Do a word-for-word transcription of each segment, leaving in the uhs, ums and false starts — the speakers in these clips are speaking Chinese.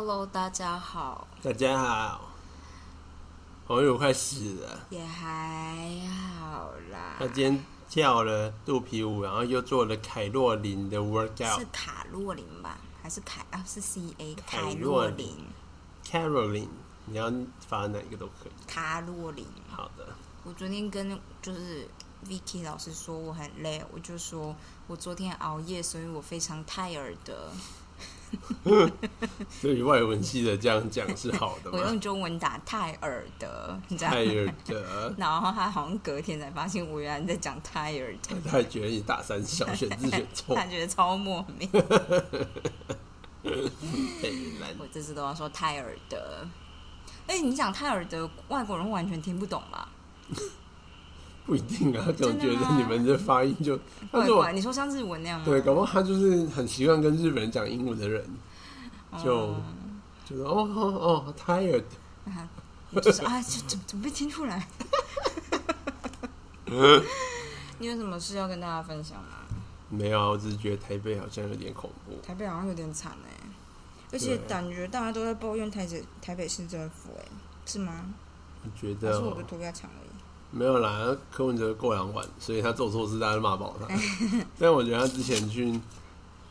Hello， 大家好。大家好。好久快死了。也还好啦。他今天跳了肚皮舞，然后又做了凯洛琳的 workout。是卡洛琳吧？还是凯啊？是 C A 凯洛琳。Caroline， 你要发哪一个都可以。卡洛琳。好的。我昨天跟就是 Vicky 老师说我很累，我就说我昨天熬夜，所以我非常 tired 的。所以外文系的这样讲是好的吗？我用中文打泰尔德，你知道吗？泰尔德，然后他好像隔天才发现我原来在讲泰尔德，他还觉得你打三小选字选错，他觉得超莫名。我这次都要说泰尔德，哎、欸，你讲泰尔德，外国人完全听不懂吧？不一定啊，就觉得你们的发音就怪怪。你说像日文那样吗？对，搞不好他就是很习惯跟日本人讲英文的人，就觉得、嗯、哦哦哦 ，tired，、啊、就是啊，就怎么怎么被听出来？你有什么事要跟大家分享吗？没有啊，我只是觉得台北好像有点恐怖，台北好像有点惨哎、欸，而且感觉大家都在抱怨台北台北市政府哎、欸，是吗？我觉得、哦，还是我的图比较强而已。没有啦，柯文哲够两碗，所以他做错事，大家就骂爆他。但我觉得他之前去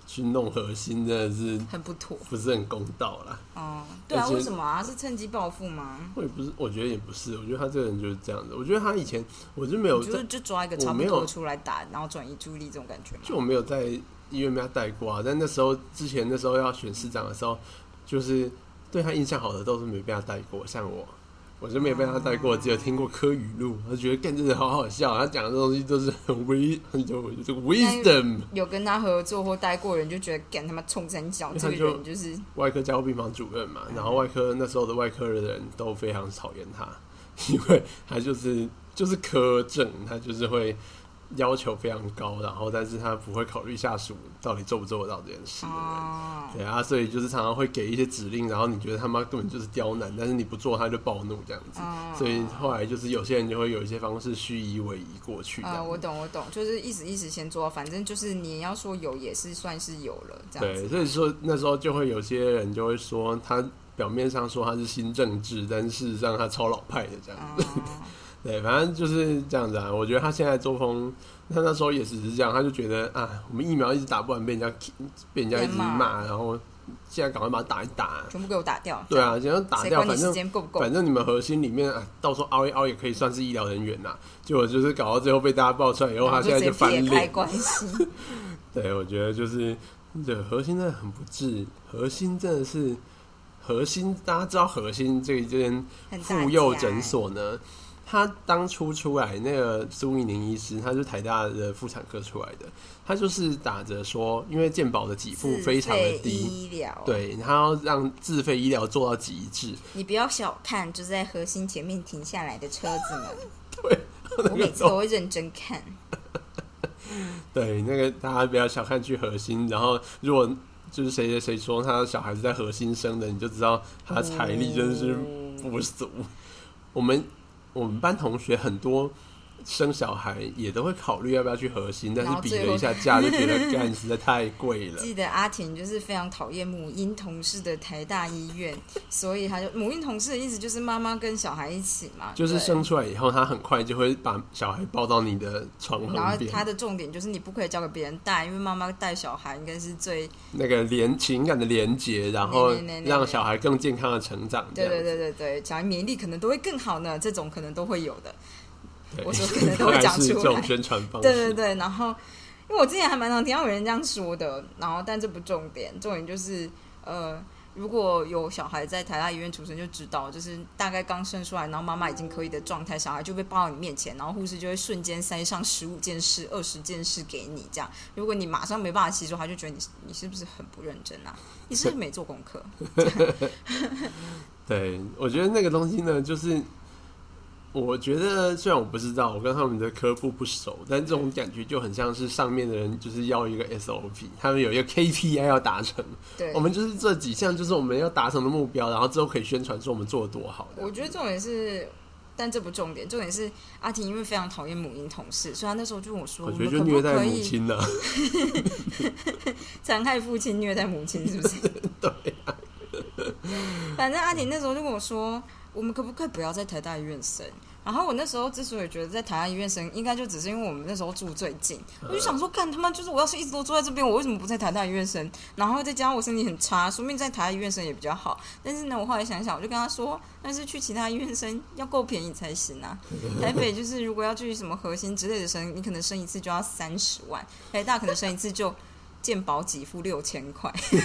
去弄核心真的是很不妥，不是很公道啦。哦，对啊，为什么啊？是趁机报复吗？我也不是，我觉得也不是。我觉得他这个人就是这样子。我觉得他以前我就没有，就是就抓一个差不多出来打，然后转移注意力这种感觉。就我没有在医院被他带过啊，但那时候之前那时候要选市长的时候，就是对他印象好的都是没被他带过，像我。我就没有被他带过，只有听过柯语录，他觉得干真的好好笑，他讲的东西都是很 wisdom。有跟他合作或带过人就觉得干他妈冲三角，这个人就是外科加护病房主任嘛，然后外科那时候的外科的人都非常讨厌他，因为他就是就是苛政，他就是会要求非常高，然后但是他不会考虑下属到底做不做得到这件事的人、哦、对啊，所以就是常常会给一些指令，然后你觉得他妈根本就是刁难，但是你不做他就暴怒这样子、哦、所以后来就是有些人就会有一些方式虚以委蛇过去、呃、我懂我懂，就是一时一时先做，反正就是你要说有也是算是有了这样子。对，所以说那时候就会有些人就会说他表面上说他是新政治，但事实上他超老派的这样子、哦对，反正就是这样子啊。我觉得他现在作风，他那时候也只是这样，他就觉得啊，我们疫苗一直打不完，被人家被人家一直骂，然后现在赶快把它打一打，全部给我打掉。对啊，想要打掉，反正够够反正你们核心里面、啊、到时候凹一凹也可以算是医疗人员呐、啊。结果就是搞到最后被大家爆出来以后，他现在就翻脸。对，我觉得就是这核心真的很不智，核心真的是核心，大家知道核心这一间妇幼诊所呢。他当初出来那个苏明宁医师，他是台大的妇产科出来的，他就是打着说因为健保的给付非常的低，对，他要让自费医疗做到极致。你不要小看就是在核心前面停下来的车子们对，我每次都会认真看对，那个大家不要小看去核心，然后如果就是谁谁谁说他小孩子在核心生的，你就知道他财力真的是不俗、嗯、我们我们班同学很多生小孩也都会考虑要不要去核心，但是比了一下价就觉得干实在太贵了。记得阿婷就是非常讨厌母婴同室的台大医院，所以他就母婴同室的意思就是妈妈跟小孩一起嘛，就是生出来以后他很快就会把小孩抱到你的床旁边，然后他的重点就是你不可以交给别人带，因为妈妈带小孩应该是最那个连情感的连结，然后让小孩更健康的成长。对对对对对，小孩免疫力可能都会更好呢，这种可能都会有的。我说可能都会讲出来，这种宣传方式。对对对，然后因为我之前还蛮常听到有人这样说的，然后但这不重点，重点就是呃，如果有小孩在台大医院出生，就知道就是大概刚生出来，然后妈妈已经可以的状态，小孩就被抱到你面前，然后护士就会瞬间塞上十五件事、二十件事给你这样。如果你马上没办法吸收，他就觉得你你是不是很不认真啊？你是不是没做功课？对，我觉得那个东西呢，就是。我觉得虽然我不知道，我跟他们的科普不熟，但这种感觉就很像是上面的人就是要一个 S O P， 他们有一个 K P I 要达成。对，我们就是这几项就是我们要达成的目标，然后之后可以宣传说我们做得多好。我觉得重点是，但这不重点，重点是阿婷因为非常讨厌母婴同事，所以他那时候就跟我说，我觉得就虐待母亲了，残害父亲虐待母亲是不是？对啊反正阿婷那时候就跟我说，我们可不可以不要在台大医院生？然后我那时候之所以觉得在台大医院生，应该就只是因为我们那时候住最近。我就想说，干他妈，就是我要是一直都住在这边，我为什么不在台大医院生？然后再加上我身体很差，说不定在台大医院生也比较好。但是呢，我后来想想，我就跟他说，但是去其他医院生要够便宜才行啊。台北就是如果要去什么核心之类的生，你可能生一次就要三十万，台大可能生一次就。健保给付六千块，应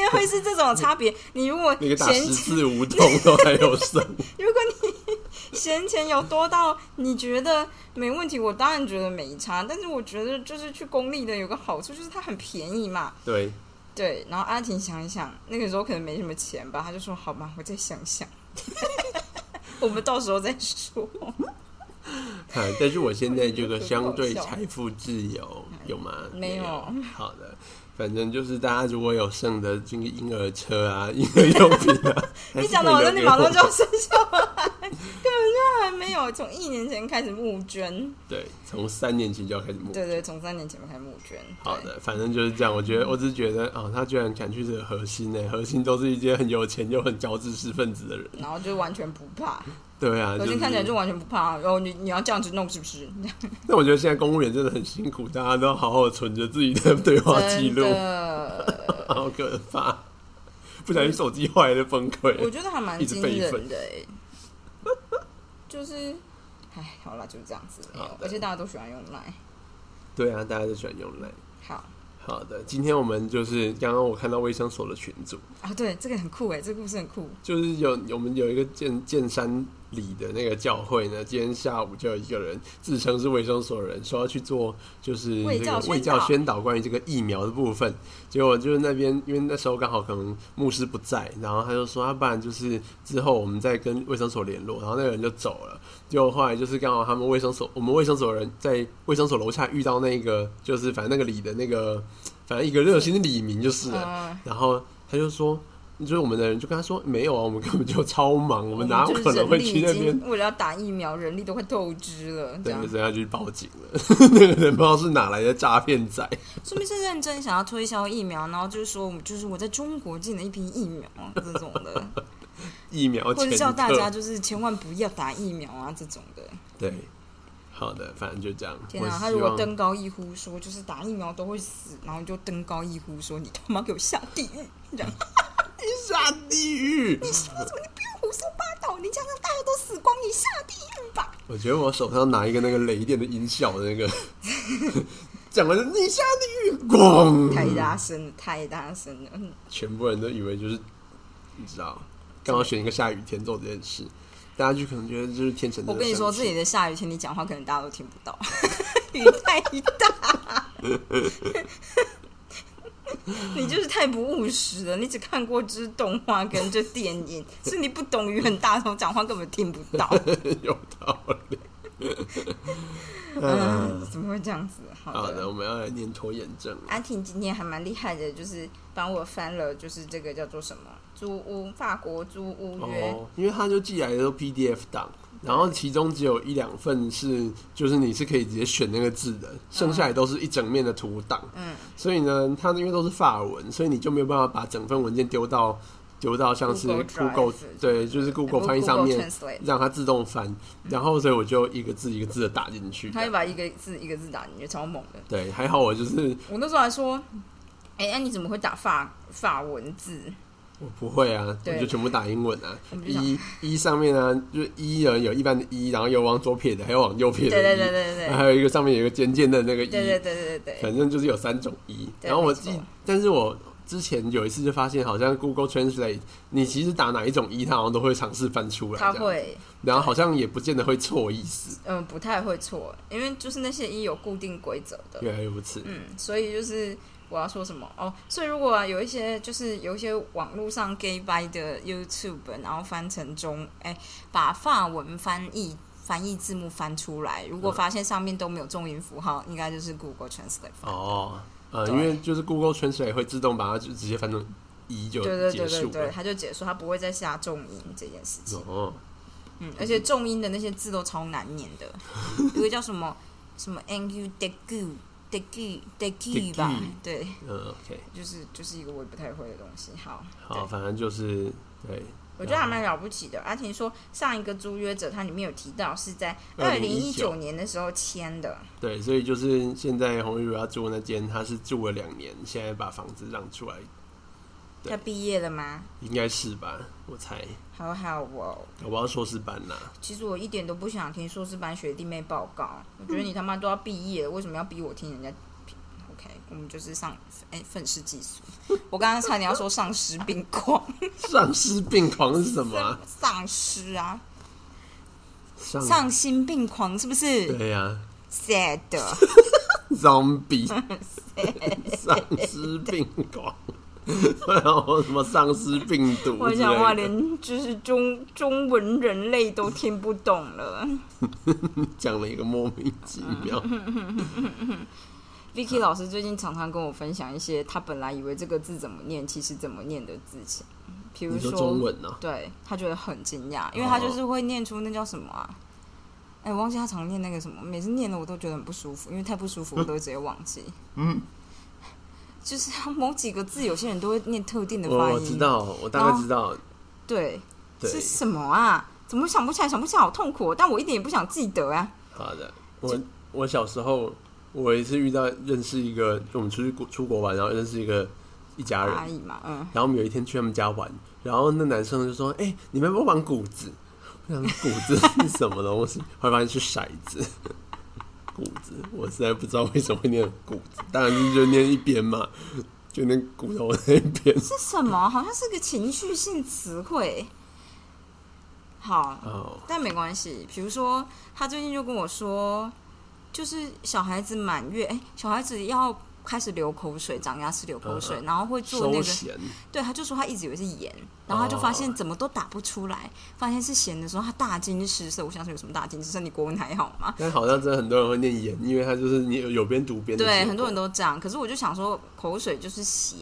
该会是这种差别。你如果那个打十次无痛都还有剩，如果你闲钱有多到你觉得没问题，我当然觉得没差。但是我觉得就是去公立的有个好处就是它很便宜嘛。对对，然后阿婷想一想，那个时候可能没什么钱吧，他就说好吧，我再想想，我们到时候再说。好，但是我现在这个相对财富自由有吗？没有。好的，反正就是大家如果有剩的这个婴儿车啊、婴儿用品啊，你讲的我真的马上就要生下来，根本就还没有。从一年前开始募捐，对，从三年前就要开始募捐，对对，从三年前开始募捐。好的，反正就是这样。我觉得，我只是觉得，哦，他居然敢去惹核心呢、欸，核心都是一些很有钱又很高知识分子的人，然后就完全不怕。对啊，核心看起来就完全不怕，然后你你要这样子弄是不是？那我觉得现在公务员真的很辛苦，大家都好好存着自己的对话记录，好可怕！不小心手机坏了就崩溃了，我觉得还蛮惊人的、欸、就是，哎，好啦，就是这样子，而且大家都喜欢用 Line。对啊，大家都喜欢用 Line。好。好的，今天我们就是刚刚我看到微商所的群组啊，对，这个很酷哎，这个故事很酷。就是有我们有一个建建山里的那个教会呢，今天下午就有一个人自称是微商所的人，说要去做就是这个卫教宣导关于这个疫苗的部分。结果就是那边因为那时候刚好可能牧师不在，然后他就说，啊，不然就是之后我们再跟卫生所联络。然后那个人就走了。结果后来就是刚好他们卫生所，我们卫生所的人在卫生所楼下遇到那个，就是反正那个里的那个，反正一个热心的里民就是了。呃、然后他就说，就是我们的人就跟他说，没有啊，我们根本就超忙，我们哪有可能会去那边？为了要打疫苗，人力都快透支了，这样子要去报警了。那个人不知道是哪来的诈骗仔，说明是认真想要推销疫苗，然后就是说，就是我在中国进了一批疫苗这种的，疫苗前，或者叫大家就是千万不要打疫苗啊这种的。对，好的，反正就这样。天啊，他如果登高一呼说就是打疫苗都会死，然后就登高一呼说你他妈给我下地狱，这样。你下地狱！你说什么？你不要胡说八道！你这样让大家都死光，你下地狱吧！我觉得我手上拿一个那个雷电的音效的那个，讲完就你下地狱，咣！太大声了，太大声了！全部人都以为就是你知道，刚好选一个下雨天做这件事，大家就可能觉得就是天神。我跟你说，这里的下雨天你讲话可能大家都听不到，雨太大。你就是太不务实了，你只看过只动画跟这电影，是你不懂于很大声讲话根本听不到。有道理。嗯，怎么会这样子？好的，好的，我们要来念拖延症。阿婷今天还蛮厉害的，就是帮我翻了，就是这个叫做什么租屋，法国租屋约，哦，因为他就寄来的都 P D F 档。然后其中只有一两份是，就是你是可以直接选那个字的，剩下来都是一整面的图档。嗯，所以呢，它因为都是法文，所以你就没有办法把整份文件丢到丢到像是 Google, Google 对，就是 Google 翻译上面，让它自动翻。然后，所以我就一个字一个字的打进去。他就把一个字一个字打进去，超猛的。对，还好我就是我那时候还说，哎、欸啊，你怎么会打法法文字？我不会啊，我就全部打英文啊。一一上面啊，就是一人有一般的一，然后有往左撇的，还有往右撇的一，对对对对对，还有一个上面有一个尖尖的那个一，对对对对对，反正就是有三种一。然后我记，但是我之前有一次就发现，好像 Google Translate， 你其实打哪一种一，它好像都会尝试翻出来。它会，然后好像也不见得会错意思。嗯，不太会错，因为就是那些一有固定规则的。原来如此。嗯，所以就是。我要说什么哦？所以如果、啊、有一些就是有一些网络上 gay by 的 YouTube， 然后翻成中，哎，把法文翻译翻译字幕翻出来，如果发现上面都没有重音符号，应该就是 Google Translate 翻的哦。呃，因为就是 Google Translate 会自动把它就直接翻成一就结束了，对对对对对，它就结束，它不会再下重音这件事情。哦，嗯，而且重音的那些字都超难念的，有一个叫什么什么 N U D G U。Dicky Dicky 吧，对，嗯 ，OK， 就是就是一个我也不太会的东西。好，好，反正就是对。我觉得还蛮了不起的。阿婷说，上一个租约者他里面有提到是在二零一九年的时候签的。对，所以就是现在洪玉如要住那间，他是住了两年，现在把房子让出来。他毕业了吗？应该是吧，我猜。好好哦，我要硕士班啦、啊。其实我一点都不想听硕士班学弟妹报告，我觉得你他妈都要毕业了，为什么要逼我听人家 ？OK， 我们就是上哎愤世嫉俗。我刚刚差点要说丧尸病狂。丧尸病狂是什么、啊？丧尸啊，丧心病狂是不是？对呀、啊。Sad zombie， 丧尸病狂。什么丧尸病毒？我想话连就是中中文人类都听不懂了，讲了一个莫名其妙。Vicky 老师最近常常跟我分享一些他本来以为这个字怎么念，其实怎么念的字情，比如 说, 说中文呢、啊，对他觉得很惊讶，因为他就是会念出那叫什么啊？哎、哦欸，我忘记他常念那个什么，每次念了我都觉得很不舒服，因为太不舒服我都直接忘记。嗯。就是某几个字，有些人都会念特定的发音。我知道，我大概知道。对，对是什么啊？怎么想不起来？想不起来，好痛苦、哦！但我一点也不想记得啊。好的，我我小时候，我一次遇到认识一个，我们出去出国玩，然后认识一个一家人阿姨嘛，嗯。然后我们有一天去他们家玩，然后那男生就说：“哎、欸，你们要不要玩谷子？”我想谷子是什么东西？后来发现是骰子。谷子，我实在不知道为什么会念谷子，当然是就念一边嘛，就念骨头那一边。是什么？好像是个情绪性词汇。好， oh. 但没关系。比如说，他最近就跟我说，就是小孩子满月，哎、欸，小孩子要开始流口水，长牙齿流口水， uh, 然后会做那个，对，他就说他一直以为是盐，然后他就发现怎么都打不出来， oh. 发现是咸的时候，他大惊失色。我想说有什么大惊失色？你国文还好吗？但好像真的很多人会念盐，因为他就是你有边读边的。对，很多人都这样。可是我就想说，口水就是咸，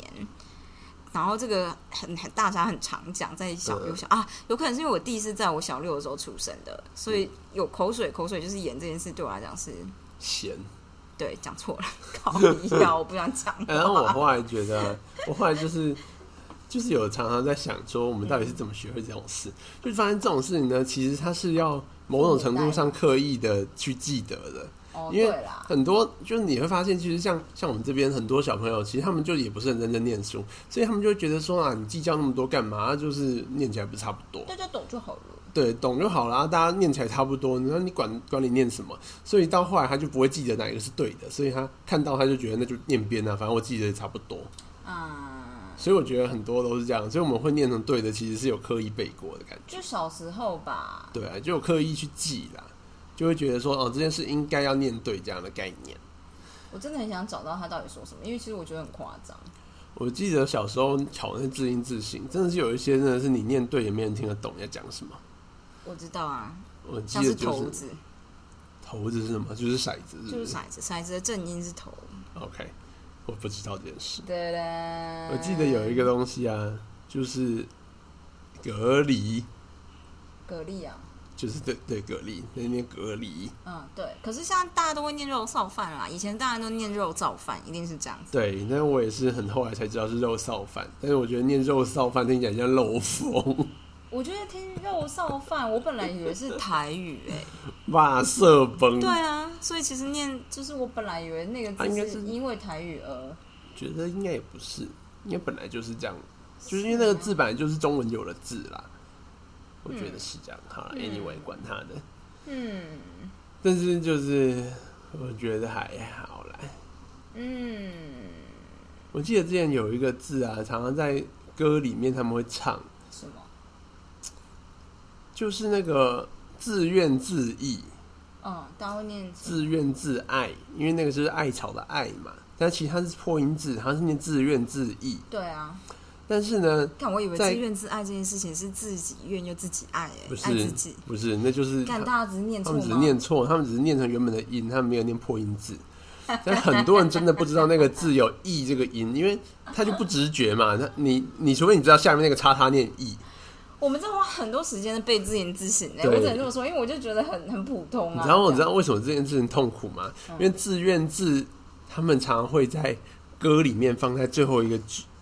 然后这个很很大家很常讲，在小六小、uh. 啊，有可能是因为我弟是在我小六的时候出生的，所以有口水，口水就是盐这件事对我来讲是咸。对，讲错了，靠你呀！我不想讲。然后我后来觉得，我后来就是就是有常常在想说，我们到底是怎么学会这种事？就发现这种事情呢，其实它是要某种程度上刻意的去记得的。哦，因为很多就是你会发现，其实像像我们这边很多小朋友，其实他们就也不是很认真念书，所以他们就会觉得说啊，你计较那么多干嘛？就是念起来不差不多，大家懂就好了。对，懂就好啦，大家念起来差不多，那你管管你念什么？所以到后来他就不会记得哪一个是对的，所以他看到他就觉得那就念边啊，反正我记得也差不多。啊、嗯，所以我觉得很多都是这样，所以我们会念成对的，其实是有刻意背过的感觉。就小时候吧。对啊，就有刻意去记啦，就会觉得说哦，这件事应该要念对这样的概念。我真的很想找到他到底说什么，因为其实我觉得很夸张。我记得小时候考那字音字形，真的是有一些真的是你念对也没人听得懂要讲什么。我知道啊，我记得、就是、像是头子，头子是什么？就是骰子是不是，就是骰子，骰子的正音是头。OK， 我不知道这件事。对啦，我记得有一个东西啊，就是蛤蜊，蛤蜊啊，就是对对蛤蜊，那念蛤蜊。嗯，对。可是现在大家都会念肉臊饭啦，以前大家都念肉燥饭，一定是这样子。对，但我也是很后来才知道是肉臊饭，但是我觉得念肉臊饭听起来像漏风。我觉得听肉臊饭，我本来以为是台语哎、欸，哇色崩。对啊，所以其实念就是我本来以为那个字是因为台语而，觉得应该也不是，因为本来就是这样，就是因为那个字本来就是中文有的字啦，我觉得是这样。好了 ，anyway 管他的，嗯，但是就是我觉得还好啦，嗯，我记得之前有一个字啊，常常在歌里面他们会唱什么？就是那个自怨自艾，嗯，大家会念自怨自艾，因为那个就是艾草的艾嘛。但其实它是破音字，它是念自怨自艾。对啊，但是呢，但我以为自怨自艾这件事情是自己怨又自己爱、欸，不是爱自己，不是，那就是看大家只是念错，他们只是念错，他们只是念成原本的音，他们没有念破音字。但很多人真的不知道那个字有意这个音，因为他就不直觉嘛。你你除非你知道下面那个叉叉念意。我们在花很多时间背字音字形诶，我只能这么说，因为我就觉得很很普通啊。然后我知道为什么这件事情痛苦吗？嗯、因为自怨自，他们常常会在歌里面放在最后一个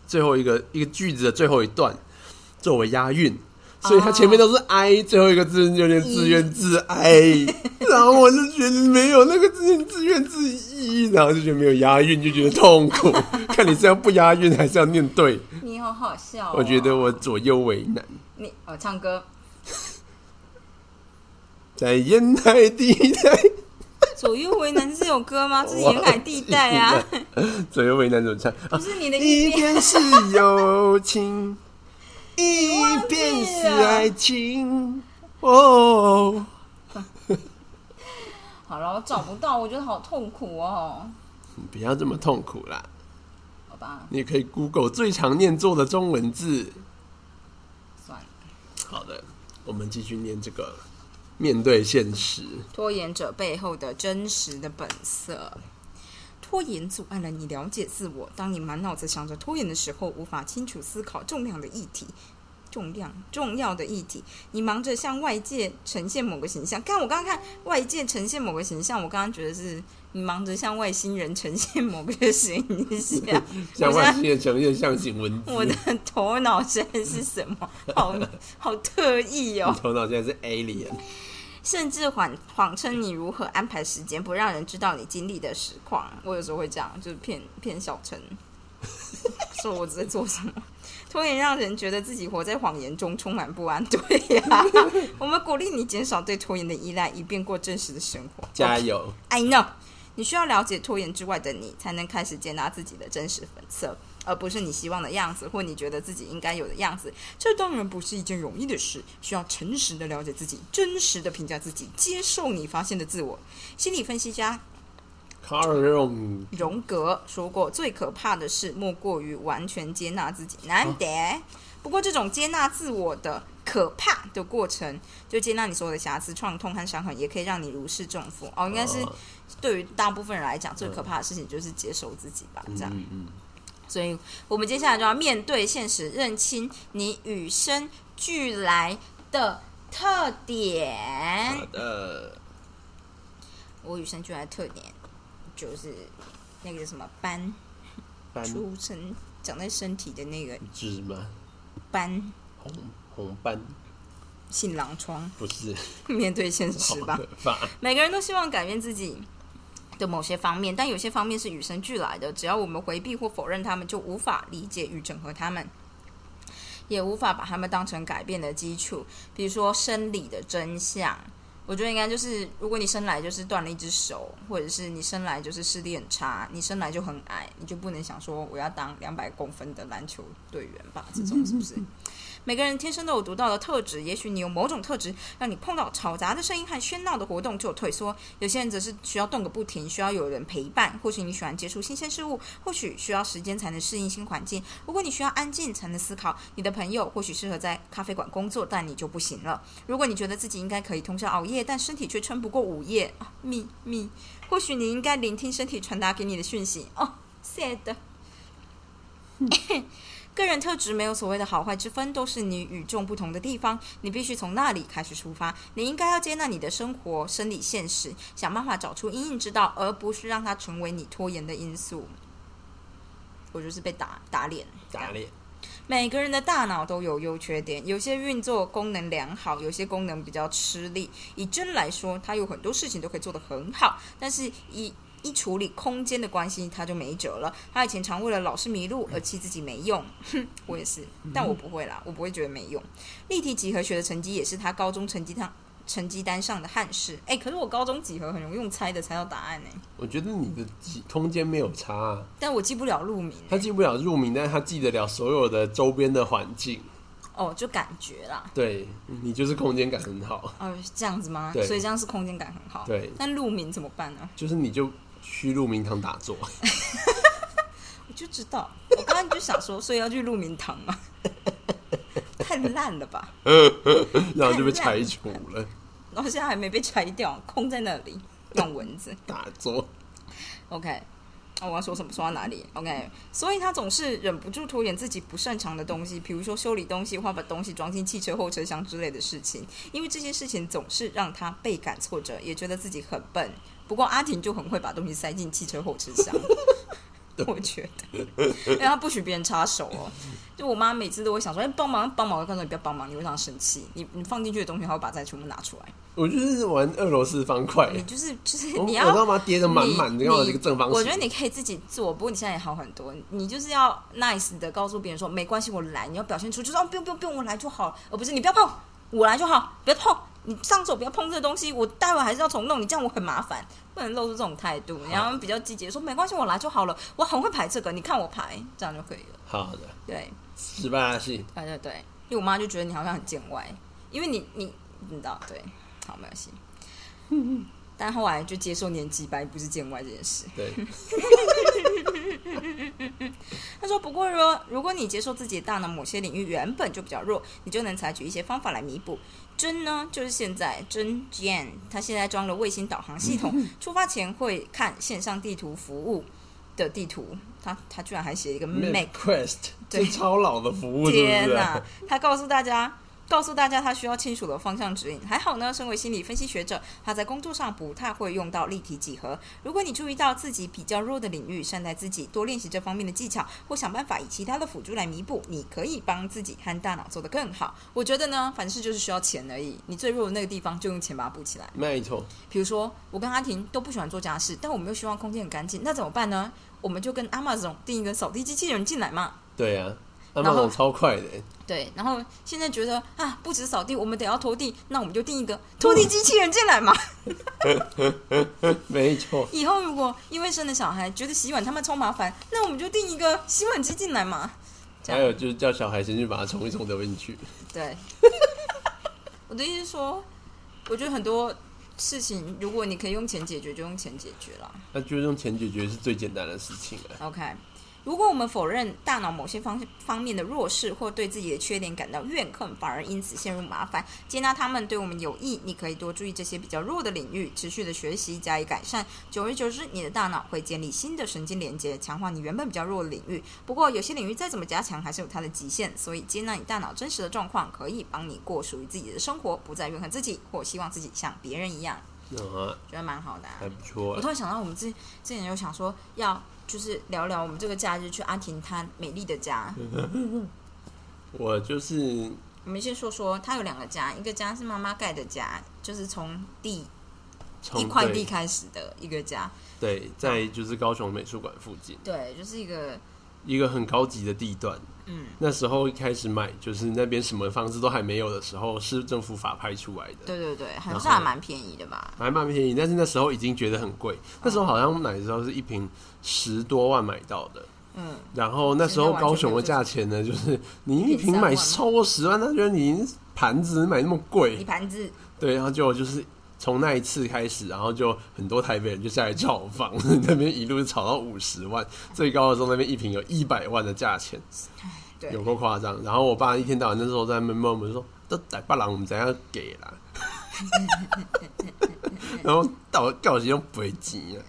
最后一个一个句子的最后一段作为押韵，所以他前面都是 I、oh. 最后一个字有点自怨自哀，然后我就觉得没有那个字自怨自艾，然后就觉得没有押韵就觉得痛苦看你是要不押韵还是要念对，你好好笑、哦、我觉得我左右为难。你哦，唱歌在沿海地带左右为难这首歌吗？这是沿海地带啊左右为难怎么唱？不是你的一边是友情一边是爱情哦，好了，我找不到，我觉得好痛苦哦。你不要这么痛苦啦，好吧？你可以 Google 最常念作的中文字。算了，好的，我们继续念这个。面对现实，拖延者背后的真实的本色。拖延阻碍了你了解自我，当你满脑子想着拖延的时候，无法清楚思考重量的议题重量重要的议题，你忙着向外界呈现某个形象。看我刚刚看外界呈现某个形象，我刚刚觉得是你忙着向外星人呈现某个形象向外星人呈现象形文字。我的头脑现在是什么？好好特意哦，你头脑现在是 alien。甚至谎谎称你如何安排时间，不让人知道你经历的实况。我有时候会这样，就是骗骗小陈，说我在做什么。拖延让人觉得自己活在谎言中，充满不安。对呀、啊，我们鼓励你减少对拖延的依赖，以便过真实的生活。加油 ！I know， 你需要了解拖延之外的你，才能开始接纳自己的真实本色。而不是你希望的样子，或你觉得自己应该有的样子。这当然不是一件容易的事，需要诚实的了解自己，真实的评价自己，接受你发现的自我。心理分析家Caroline荣格说过，最可怕的事莫过于完全接纳自己。难得、啊、不过这种接纳自我的可怕的过程，就接纳你所有的瑕疵、创痛和伤痕，也可以让你如释重负。哦，应该是对于大部分人来讲，最可怕的事情就是接受自己吧，这样。嗯嗯，所以我们接下来就要面对现实，认清你与生俱来的特点。好的，我与生俱来的特点就是那个什么斑，出生长在身体的那个痣吗？斑，红红斑。性狼疮不是面对现实吧？每个人都希望改变自己的某些方面，但有些方面是与生俱来的，只要我们回避或否认他们，就无法理解与整合他们，也无法把他们当成改变的基础。比如说生理的真相，我觉得应该就是如果你生来就是断了一只手，或者是你生来就是视力很差，你生来就很矮，你就不能想说我要当两百公分的篮球队员吧，这种是不是每个人天生都有独到的特质，也许你有某种特质让你碰到吵杂的声音和喧闹的活动就有退缩，有些人则是需要动个不停，需要有人陪伴，或许你喜欢接触新鲜事物，或许需要时间才能适应新环境，如果你需要安静才能思考，你的朋友或许适合在咖啡馆工作，但你就不行了。如果你觉得自己应该可以通宵熬夜，但身体却撑不过午夜、啊、秘密，或许你应该聆听身体传达给你的讯息。哦 sad 个人特质没有所谓的好坏之分，都是你与众不同的地方，你必须从那里开始出发。你应该要接纳你的生活生理现实，想办法找出因应之道，而不是让它成为你拖延的因素。我就是被打打脸打脸。每个人的大脑都有优缺点，有些运作功能良好，有些功能比较吃力。以真来说，它有很多事情都可以做得很好，但是以一处理空间的关系，他就没辙了。他以前常为了老是迷路而气自己没用，我也是，但我不会啦，我不会觉得没用。立体几何学的成绩也是他高中成绩单成绩单上的憾事。哎、欸，可是我高中几何很容易用猜的猜到答案呢、欸。我觉得你的空间没有差、啊，但我记不了路名、欸。他记不了路名，但是他记得了所有的周边的环境。哦，就感觉啦。对，你就是空间感很好。哦，这样子吗？对，所以这样是空间感很好。对，但路名怎么办呢？就是你就。去鹿鸣堂打坐我就知道，我刚刚就想说所以要去鹿鸣堂嘛太烂了吧然后就被拆除了，然后现在还没被拆掉，空在那里，弄蚊子打坐。 OK，哦、我要说什么说到哪里 OK， 所以他总是忍不住拖延自己不擅长的东西，比如说修理东西或把东西装进汽车后车厢之类的事情，因为这些事情总是让他倍感挫折，也觉得自己很笨。不过阿婷就很会把东西塞进汽车后车厢我觉得因为他不许别人插手哦，就我妈每次都会想说哎、欸，帮忙帮忙，我告诉你不要帮忙，你会让她生气， 你, 你放进去的东西她会把它全部拿出来。我就是玩俄罗斯方块，你就是就是你要我让妈叠得满满的，我这个正方形我觉得你可以自己做，不过你现在也好很多，你就是要 nice 的告诉别人说没关系我来，你要表现出就是、哦、不用不用不用我来就好，而不是你不要碰我来就好，不要碰你上手不要碰这个东西，我待会还是要重弄，你这样我很麻烦，不能露出这种态度。然后比较积极说没关系我来就好了，我很会排这个，你看我排，这样就可以了。好的，对，失败拉戏，对对对，因为我妈就觉得你好像很见外，因为你你你知道，对，好没关系。但后来就接受年纪白不是见外这件事。对。他说不过说如果你接受自己的大脑某些领域原本就比较弱，你就能采取一些方法来弥补。真呢就是现在真 Jan 他现在装了卫星导航系统，出发前会看线上地图服务的地图， 他, 他居然还写一个 MapQuest， 这超老的服务是不是？天哪、啊、他告诉大家告诉大家他需要清楚的方向指引。还好呢身为心理分析学者，他在工作上不太会用到立体几何，如果你注意到自己比较弱的领域，善待自己，多练习这方面的技巧，或想办法以其他的辅助来弥补，你可以帮自己和大脑做得更好。我觉得呢凡事就是需要钱而已，你最弱的那个地方就用钱把它补起来。没错，比如说我跟阿婷都不喜欢做家事，但我们又希望空间很干净，那怎么办呢？我们就跟 Amazon 订一个扫地机器人进来嘛。对啊，那那种超快的。对，然后现在觉得啊，不止扫地，我们得要拖地，那我们就定一个拖地机器人进来嘛。没错。以后如果因为生了小孩，觉得洗碗他们超麻烦，那我们就定一个洗碗机进来嘛。还有就是叫小孩先去把它冲一冲，丢进去。对。我的意思是说，我觉得很多事情，如果你可以用钱解决，就用钱解决啦。那就用钱解决是最简单的事情了。OK。如果我们否认大脑某些 方, 方面的弱势，或对自己的缺点感到怨恨，反而因此陷入麻烦，接纳他们对我们有益。你可以多注意这些比较弱的领域，持续的学习加以改善，久而久之你的大脑会建立新的神经连接，强化你原本比较弱的领域。不过有些领域再怎么加强还是有它的极限，所以接纳你大脑真实的状况，可以帮你过属于自己的生活，不再怨恨自己或希望自己像别人一样。嗯、觉得蛮好的、啊、还不错、欸、我突然想到我们之前有想说要就是聊聊我们这个假日去阿婷她美丽的家。我就是我们先说说她有两个家，一个家是妈妈盖的家，就是从地一块地开始的一个家，对，在就是高雄美术馆附近，对，就是一个一个很高级的地段。嗯，那时候一开始买就是那边什么房子都还没有的时候，是政府法拍出来的。对对对，好像还蛮便宜的吧，还蛮便宜，但是那时候已经觉得很贵、嗯、那时候好像买的时候是一坪十多万买到的。嗯，然后那时候高雄的价钱呢，就是你一坪买超过十万，那觉得你盘子买那么贵，一盘子。对，然后就就是从那一次开始，然后就很多台北人就下来炒房，那边一路炒到五十万，最高的时候那边一坪有一百万的价钱，对，有够夸张。然后我爸一天到晚那时候在那边问我们说：“这台北人我们怎样给啦？”然后到到时用赔钱了。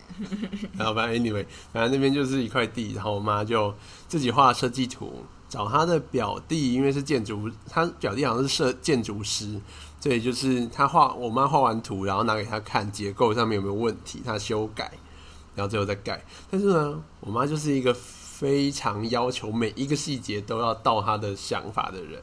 然后反正 anyway， 反正那边就是一块地，然后我妈就自己画设计图，找她的表弟，因为是建筑，她表弟好像是建筑师。所以就是他画，我妈画完图，然后拿给他看结构上面有没有问题，他修改，然后最后再盖。但是呢，我妈就是一个非常要求每一个细节都要到她的想法的人，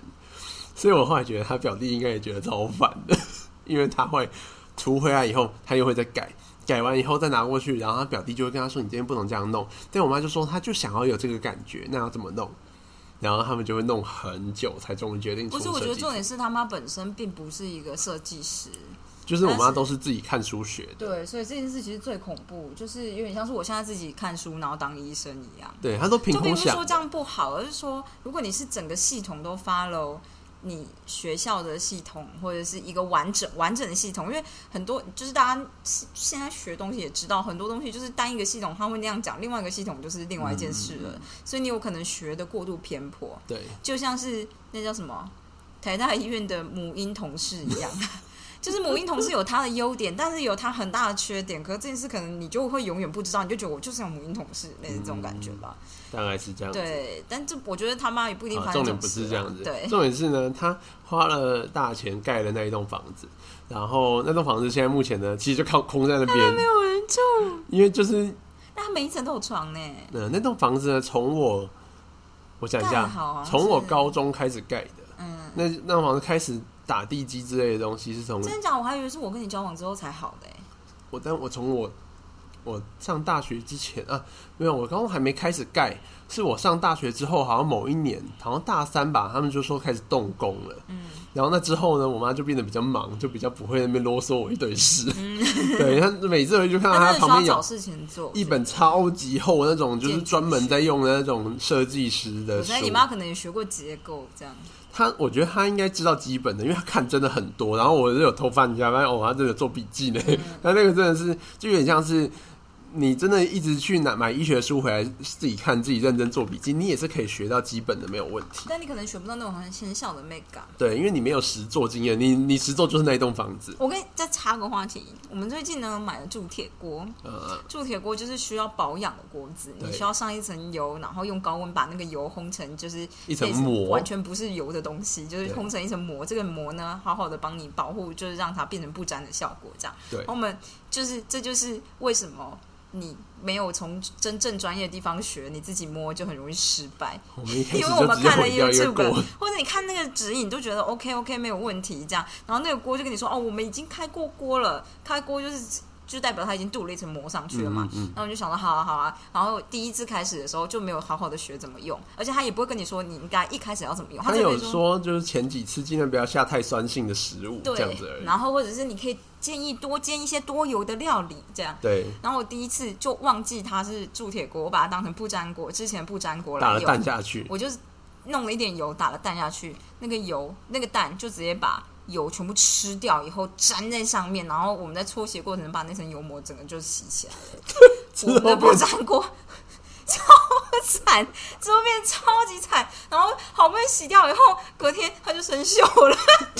所以我后来觉得他表弟应该也觉得超烦的，因为他会图回来以后，他又会再改，改完以后再拿过去，然后他表弟就会跟他说：“你今天不能这样弄。”但我妈就说：“她就想要有这个感觉，那要怎么弄？”然后他们就会弄很久才终于决定出设计。不是，我觉得重点是他妈本身并不是一个设计师，就是我妈都是自己看书学的。对，所以这件事其实最恐怖，就是有点像是我现在自己看书然后当医生一样。对，他都凭空想，就并不是说这样不好，而是说如果你是整个系统都 follow 你学校的系统，或者是一个完整完整的系统，因为很多就是大家现在学东西也知道，很多东西就是单一个系统他会那样讲，另外一个系统就是另外一件事了、嗯、所以你有可能学的过度偏颇。对，就像是那叫什么台大医院的母婴同事一样就是母婴同事有它的优点，但是有它很大的缺点，可是这件事可能你就会永远不知道，你就觉得我就是有母婴同事类似这种感觉吧、嗯、大概是这样子。对，但这我觉得他妈也不一定发生、啊、重点不是这样子，对，重点是呢他花了大钱盖了那一栋房子，然后那栋房子现在目前呢其实就空在那边，没有人住，因为就是但他每一层都有床呢、嗯、那栋房子呢从我我想一下，从我高中开始盖的、嗯、那那栋房子开始打地基之类的东西是从真的讲，我还以为是我跟你交往之后才好的、欸、我但我从我我上大学之前啊，没有，我刚刚还没开始盖，是我上大学之后，好像某一年，好像大三吧，他们就说开始动工了。嗯，然后那之后呢，我妈就变得比较忙，就比较不会在那边啰嗦我一堆事。嗯，对，她每次回去看到她旁边有一本超级厚那种，就是专门在用的那种设计师的书。我觉得你妈可能也学过结构这样。他我觉得他应该知道基本的，因为他看真的很多，然后我就有偷翻一下，发现哦，他真的做笔记呢。他、嗯、那个真的是就有点像是你真的一直去买医学书回来自己看，自己认真做笔记，你也是可以学到基本的，没有问题。但你可能学不到那种很小的美感。对，因为你没有实作经验，你你实作就是那一栋房子。我跟你再插个话题，我们最近呢买了铸铁锅，嗯，铸铁锅就是需要保养的锅子，你需要上一层油，然后用高温把那个油烘成就是一层膜，完全不是油的东西，就是烘成一层膜。这个膜呢，好好的帮你保护，就是让它变成不沾的效果，这样。对，然后我们就是这就是为什么。你没有从真正专业的地方学，你自己摸就很容易失败。因为我们看了 YouTube， 或者你看那个指引，你都觉得 OK OK 没有问题这样。然后那个锅就跟你说哦，我们已经开过锅了，开锅就是就代表它已经镀了一层膜上去了嘛。嗯嗯、然后我就想到好啊好啊。然后第一次开始的时候就没有好好的学怎么用，而且他也不会跟你说你应该一开始要怎么用。他有说就是前几次尽量不要下太酸性的食物，对，这样子而已。然后或者是你可以。建议多煎一些多油的料理这样。对，然后我第一次就忘记它是铸铁锅，我把它当成不粘锅，之前不粘锅打了蛋下去，我就弄了一点油打了蛋下去，那个油那个蛋就直接把油全部吃掉以后粘在上面，然后我们在搓洗过程把那层油膜整个就洗起来了。我们的不粘锅超惨，之后变超级惨，然后好不容易洗掉以后，隔天它就生锈了。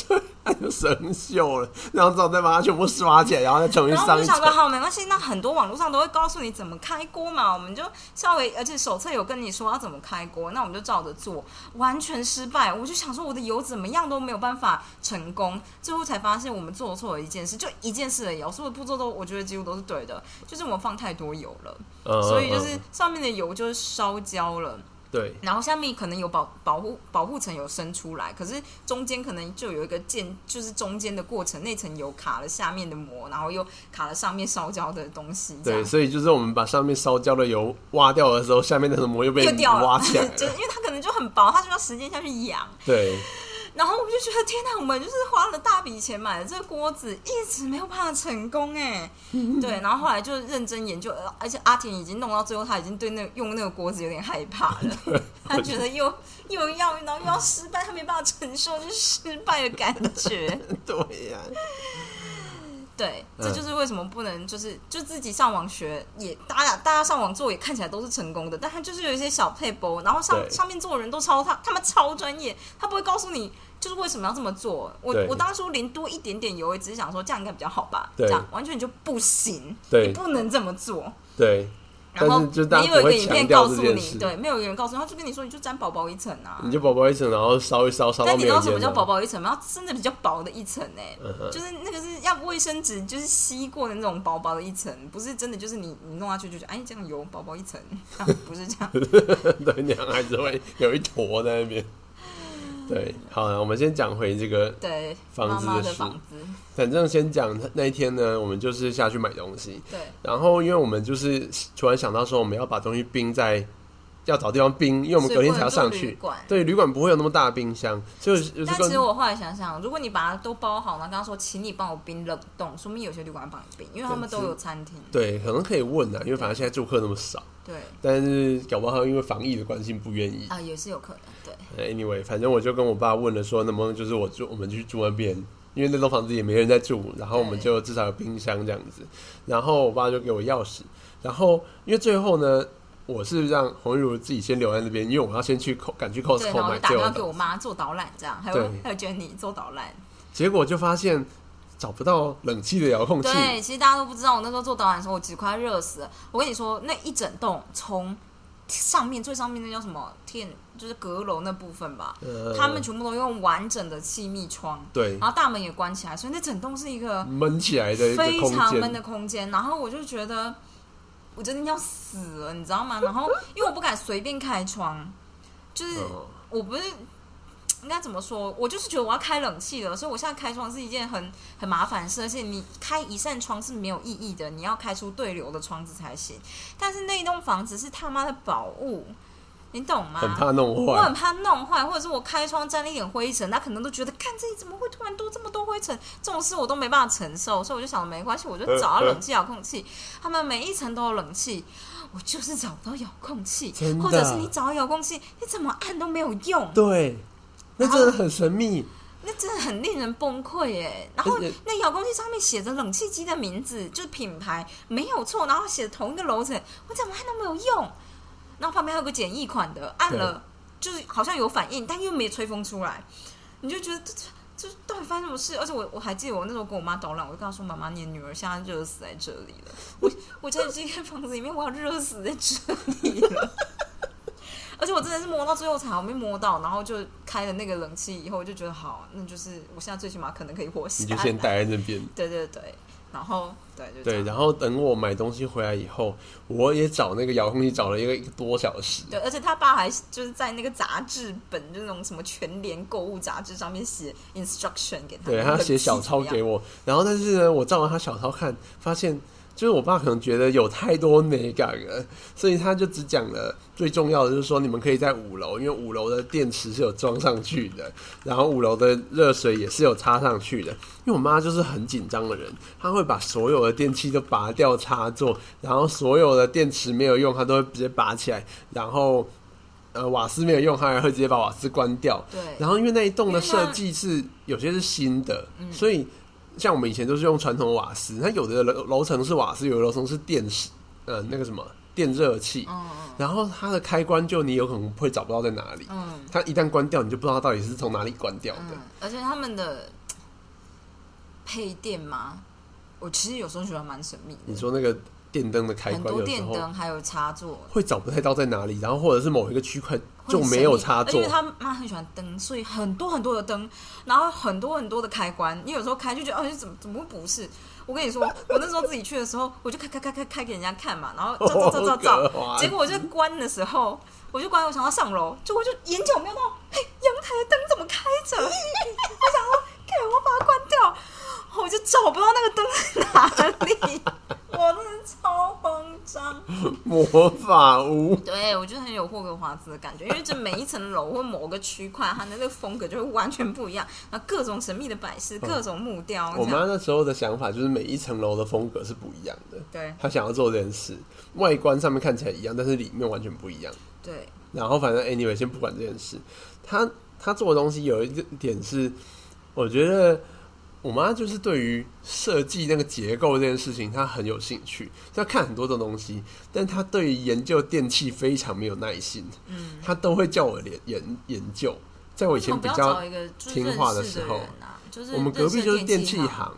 对，它就生锈了，然后之后再把它全部刷起来，然后再重新上一层。然后我就想说，好，没关系，那很多网络上都会告诉你怎么开锅嘛，我们就稍微，而且手册有跟你说要怎么开锅，那我们就照着做，完全失败。我就想说，我的油怎么样都没有办法成功，最后才发现我们做错了一件事，就一件事而已，所有的步骤都我觉得几乎都是对的，就是我们放太多油了，嗯、所以就是上面的油。油就是烧焦了，对，然后下面可能有保保护保护层有伸出来，可是中间可能就有一个间，就是中间的过程，那层油卡了下面的膜，然后又卡了上面烧焦的东西。对，所以就是我们把上面烧焦的油挖掉的时候，下面的膜又被挖起来了，就因为它可能就很薄，它就要时间下去养。对。然后我就觉得天哪，我们就是花了大笔钱买了这个锅子，一直没有办法成功哎。对，然后后来就认真研究，而且阿田已经弄到最后，他已经对那个用那个锅子有点害怕了，他觉得又又要然后又要失败，他没办法承受就是失败的感觉。对呀、啊。对，这就是为什么不能就是就自己上网学，也大家大家上网做也看起来都是成功的，但他就是有一些小撇步，然后上上面做的人都超他他们超专业，他不会告诉你就是为什么要这么做。我我当初连多一点点油，也只是想说这样应该比较好吧，这样完全你就不行，你不能这么做。对。然后没有一个影片告诉你，对，没有一个人告诉你，他就跟你说，你就沾薄薄一层啊，你就薄薄一层，然后烧一烧，烧到没有烟了。但你知道什么叫薄薄一层吗？真的比较薄的一层哎、欸嗯，就是那个是要卫生纸就是吸过的那种薄薄的一层，不是真的就是你你弄下去就觉得哎这样油薄薄一层，啊、不是这样。对，你还是会有一坨在那边。对，好了，我们先讲回这个房子的事。妈妈的反正先讲那一天呢，我们就是下去买东西。对，然后因为我们就是突然想到说，我们要把东西冰在，要找地方冰，因为我们隔天才要上去。旅馆对，旅馆不会有那么大的冰箱，所以但其实我后来想想，如果你把它都包好，然后跟他说，请你帮我冰冷冻，说明有些旅馆帮你冰，因为他们都有餐厅。对，可能可以问啊，因为反正现在住客那么少。对，但是搞不好因为防疫的关系不愿意啊，也是有可能。对 ，anyway， 反正我就跟我爸问了说，能不能就是我住，我们去住那边，因为那栋房子也没人在住，然后我们就至少有冰箱这样子。然后我爸就给我钥匙，然后因为最后呢，我是让洪玉如自己先留在那边，因为我要先去赶去 Costco 买。然后我打电话给我妈做导览，这样还有还有Jenny做导览，结果就发现。找不到冷气的遥控器。对，其实大家都不知道，我那时候做导览的时候，我其实快热死了。我跟你说，那一整栋从上面最上面那叫什么天，就是阁楼那部分吧、呃，他们全部都用完整的气密窗，对，然后大门也关起来，所以那整栋是一个闷起来的一个非常闷的空间。然后我就觉得我真的要死了，你知道吗？然后因为我不敢随便开窗，就是我不是。应该怎么说，我就是觉得我要开冷气了，所以我现在开窗是一件很很麻烦的事，而且你开一扇窗是没有意义的，你要开出对流的窗子才行。但是那一栋房子是他妈的宝物，你懂吗？很怕弄坏，我很怕弄坏，或者是我开窗沾了一点灰尘，他可能都觉得看这里怎么会突然多这么多灰尘，这种事我都没办法承受，所以我就想没关系，我就找到冷气遥控器，他们每一层都有冷气，我就是找不到遥控器，或者是你找到遥控器你怎么按都没有用，对，那真的很神秘，那真的很令人崩溃耶。然后那遥控器上面写着冷气机的名字，就是品牌没有错，然后写着同一个楼层，我怎么按都没有用。然后旁边还有个简易款的，按了就是好像有反应，但又没吹风出来，你就觉得这这到底发生什么事？而且我我还记得我那时候跟我妈捣乱，我就跟她说：“妈妈，你的女儿现在热死在这里了，我我在这个房子里面，我要热死在这里了。”而且我真的是摸到最后才好，没摸到，然后就开了那个冷气以后，我就觉得好，那就是我现在最起码可能可以活下来。你就先待在那边。对对对，然后对就对，然后等我买东西回来以后，我也找那个遥控器找了一个一个多小时。对，而且他爸还就是在那个杂志本，就那种什么全联购物杂志上面写 instruction 给他。对，他写小抄给我，然后但是呢，我照完他小抄看，发现。就是我爸可能觉得有太多美感了，所以他就只讲了最重要的，就是说你们可以在五楼，因为五楼的电池是有装上去的，然后五楼的热水也是有插上去的。因为我妈就是很紧张的人，她会把所有的电器都拔掉插座，然后所有的电池没有用，她都会直接拔起来，然后呃瓦斯没有用，她也会直接把瓦斯关掉。对。然后因为那一栋的设计是有些是新的，嗯、所以。像我们以前都是用传统瓦斯，它有的楼层是瓦斯，有的楼层是电呃那个什么电热器、嗯，然后它的开关就你有可能会找不到在哪里，嗯、它一旦关掉你就不知道它到底是从哪里关掉的。嗯、而且他们的配电嘛，我其实有时候觉得蛮神秘的。你说那个电灯的开关有时候，很多电灯还有插座会找不太到在哪里，然后或者是某一个区块就没有插座，因为他妈很喜欢灯，所以很多很多的灯，然后很多很多的开关，你有时候开就觉得哦，怎么怎么会不是？我跟你说，我那时候自己去的时候，我就开开开开开给人家看嘛，然后照照照照照，结果我就关的时候，我就关，我想要上楼，结果就眼角瞄到，嘿，阳台的灯怎么开着？我想说，给我把它关掉，我就找不到那个灯在哪里。我真的超慌张，魔法屋。对，我觉得很有霍格华兹的感觉，因为这每一层楼或某个区块，它的那个风格就会完全不一样，然后各种神秘的摆饰、嗯，各种木雕。我妈那时候的想法就是每一层楼的风格是不一样的，对，她想要做这件事，外观上面看起来一样，但是里面完全不一样。对。然后反正 anyway 先不管这件事，她她做的东西有一点是，我觉得。我妈就是对于设计那个结构这件事情她很有兴趣，她看很多种东西，但她对于研究电器非常没有耐心、嗯、她都会叫我 研, 研究。在我以前比较听话的时候、啊就是、我们隔壁就是电器行，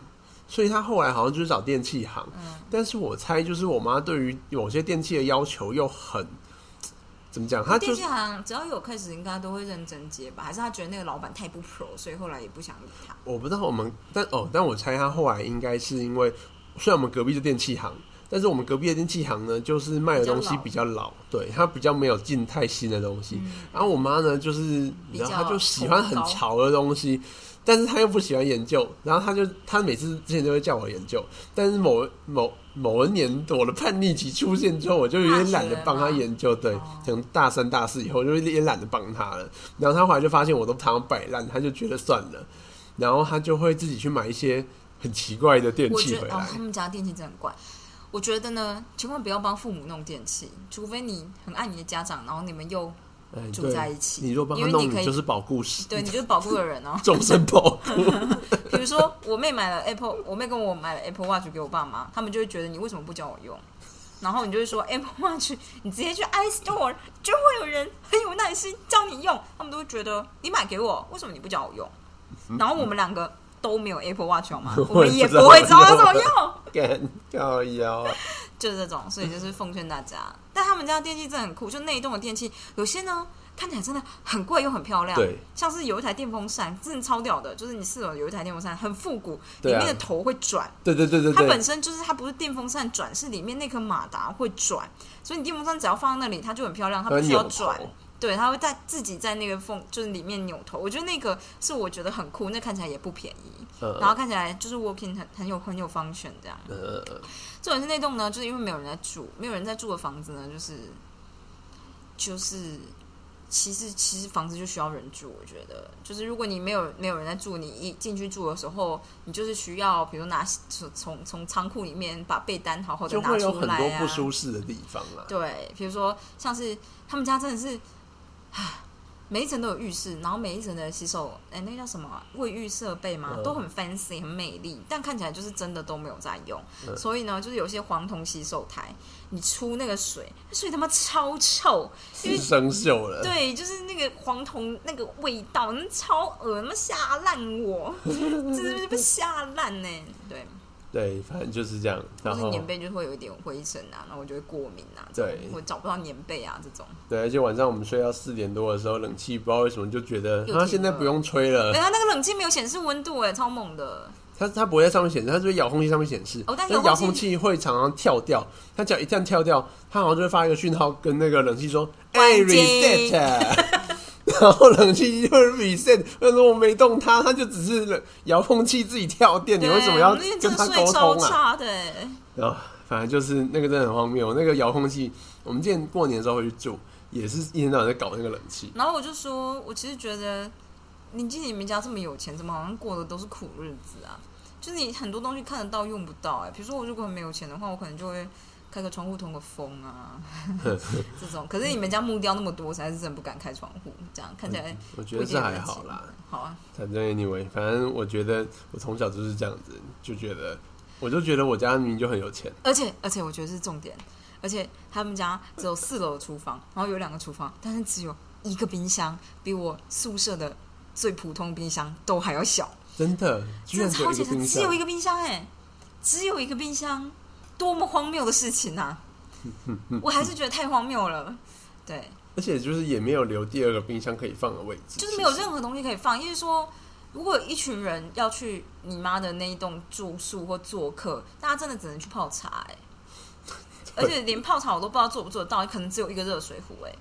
所以她后来好像就是找电器行、嗯、但是我猜就是我妈对于某些电器的要求又很怎么讲，他就电器行只要有开始应该都会认真接吧，还是他觉得那个老板太不 pro， 所以后来也不想理他。我不知道我们，但哦，但我猜他后来应该是因为，虽然我们隔壁是电器行，但是我们隔壁的电器行呢，就是卖的东西比较老，对，他比较没有进太新的东西。嗯、然后我妈呢，就是然后他就喜欢很潮的东西，但是他又不喜欢研究，然后他就他每次之前都会叫我研究，但是某某。某一年我的叛逆期出现之后，我就有点懒得帮他研究，对，从大三大四以后我就有点懒得帮他了，然后他后来就发现我都常常摆烂，他就觉得算了，然后他就会自己去买一些很奇怪的电器回来、哦、他们家电器真的很怪，我觉得呢千万不要帮父母弄电器，除非你很爱你的家长，然后你们又住在一起，你如果帮他弄，你就是保固师，对，你就是保固的人哦，终身保固。比如说，我妹买了 Apple， 我妹跟我买了 Apple Watch 给我爸妈，他们就会觉得你为什么不教我用？然后你就会说 Apple Watch， 你直接去 iStore 就会有人很有耐心教你用，他们都会觉得你买给我，为什么你不教我用？然后我们两个都没有 Apple Watch 好吗？我们也不会知道要怎么用，靠腰啊，就是这种。所以就是奉劝大家，但他们家的电器真的很酷，就那一栋的电器，有些呢看起来真的很贵又很漂亮，对，像是有一台电风扇，真的超屌的，就是你四楼有一台电风扇，很复古，啊、里面的头会转，对对对对，它本身就是它不是电风扇转，是里面那颗马达会转，所以你电风扇只要放在那里，它就很漂亮，它不需要转，对，它会在自己在那个缝就是里面扭头。我觉得那个是我觉得很酷，那看起来也不便宜，嗯、然后看起来就是 walking 很很有很有function这样。呃、嗯，这种是那栋呢，就是因为没有人在住，没有人在住的房子呢，就是就是。其实其实房子就需要人住，我觉得就是如果你没有没有人在住，你一进去住的时候，你就是需要比如拿从从仓库里面把被单好好的拿出来，啊，就会有很多不舒适的地方啦。对，比如说像是他们家真的是每一层都有浴室，然后每一层的洗手哎那叫什么卫浴设备嘛，嗯、都很 fancy 很美丽，但看起来就是真的都没有在用，嗯、所以呢就是有些黄铜洗手台，你出那个水，水他妈超臭，是生锈了。对，就是那个黄铜那个味道，那超恶，他妈吓烂我，真的是被吓烂呢。对对，反正就是这样。然后棉被就会有一点灰尘啊，然后我就会过敏啊，对，我找不到棉被啊这种。对，而且晚上我们睡到四点多的时候，冷气不知道为什么就觉得啊现在不用吹了。对，它那个冷气没有显示温度哎，超猛的。它, 它不会在上面显示，它是在遥控器上面显示，哦、但遥控器会常常跳掉，它只要一旦跳掉，它好像就会发一个讯号跟那个冷气说哎 reset 然后冷气就会 reset， 但是我没动它，它就只是遥控器自己跳电，你为什么要跟它沟通啊？对，然后反正就是那个真的很荒谬，那个遥控器我们之前过年的时候回去住也是一天到晚在搞那个冷气，然后我就说我其实觉得你既然你们家这么有钱，怎么好像过的都是苦日子啊？就是你很多东西看得到用不到哎、欸，比如说我如果没有钱的话，我可能就会开个窗户通个风啊，这种。可是你们家木雕那么多，才是真的不敢开窗户，这样看起来我觉得这还好啦。好啊，反正 anyway， 反正我觉得我从小就是这样子，就觉得我就觉得我家明明就很有钱，而且而且我觉得是重点，而且他们家只有四楼的厨房，然后有两个厨房，但是只有一个冰箱，比我宿舍的最普通冰箱都还要小。真的，居然只有一个冰箱，只有一个冰箱哎、欸，只有一个冰箱，多么荒谬的事情啊！我还是觉得太荒谬了，对。而且就是也没有留第二个冰箱可以放的位置，就是没有任何东西可以放。因为说，如果有一群人要去你妈的那一栋住宿或做客，大家真的只能去泡茶哎、欸，而且连泡茶我都不知道做不做得到，可能只有一个热水壶哎、欸。